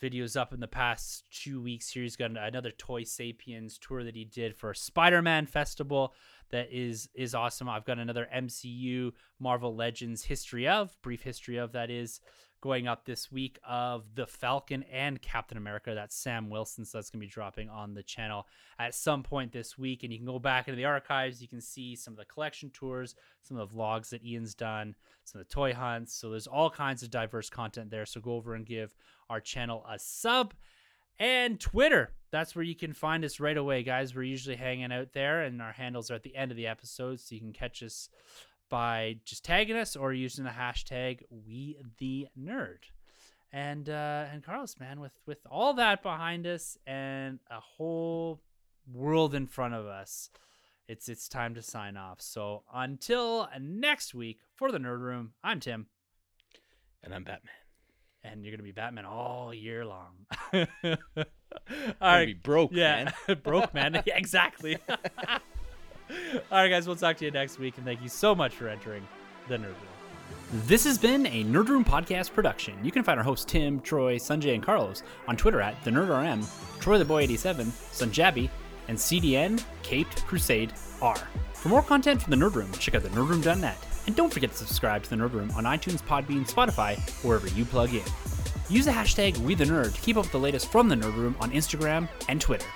videos up in the past two weeks here. He's got another Toy Sapiens tour that he did for Spider-Man Festival that is is awesome. I've got another M C U Marvel Legends history of, brief history of that is, going up this week of the Falcon and Captain America. That's Sam Wilson, so that's going to be dropping on the channel at some point this week. And you can go back into the archives. You can see some of the collection tours, some of the vlogs that Ian's done, some of the toy hunts. So there's all kinds of diverse content there. So go over and give our channel a sub. And Twitter, that's where you can find us right away, guys. We're usually hanging out there, and our handles are at the end of the episode, so you can catch us by just tagging us or using the hashtag WeTheNerd. And uh, and Carlos, man, with, with all that behind us and a whole world in front of us, it's it's time to sign off. So until next week for the Nerd Room, I'm Tim. And I'm Batman. And you're going to be Batman all year long. All right. Be broke, yeah. man. Broke, man. Yeah, exactly. All right, guys, we'll talk to you next week, and thank you so much for entering the Nerd Room. This has been a Nerd Room podcast production. You can find our hosts Tim, Troy, Sanjay, and Carlos on Twitter at the NerdRM, Troy the Boy eighty-seven, Sanjabi, and C D N Caped Crusade R. For more content from the Nerd Room, check out the nerdroom dot net, and don't forget to subscribe to the Nerd Room on iTunes, Podbean, Spotify, wherever you plug in. Use the hashtag WeTheNerd to keep up with the latest from the Nerd Room on Instagram and Twitter.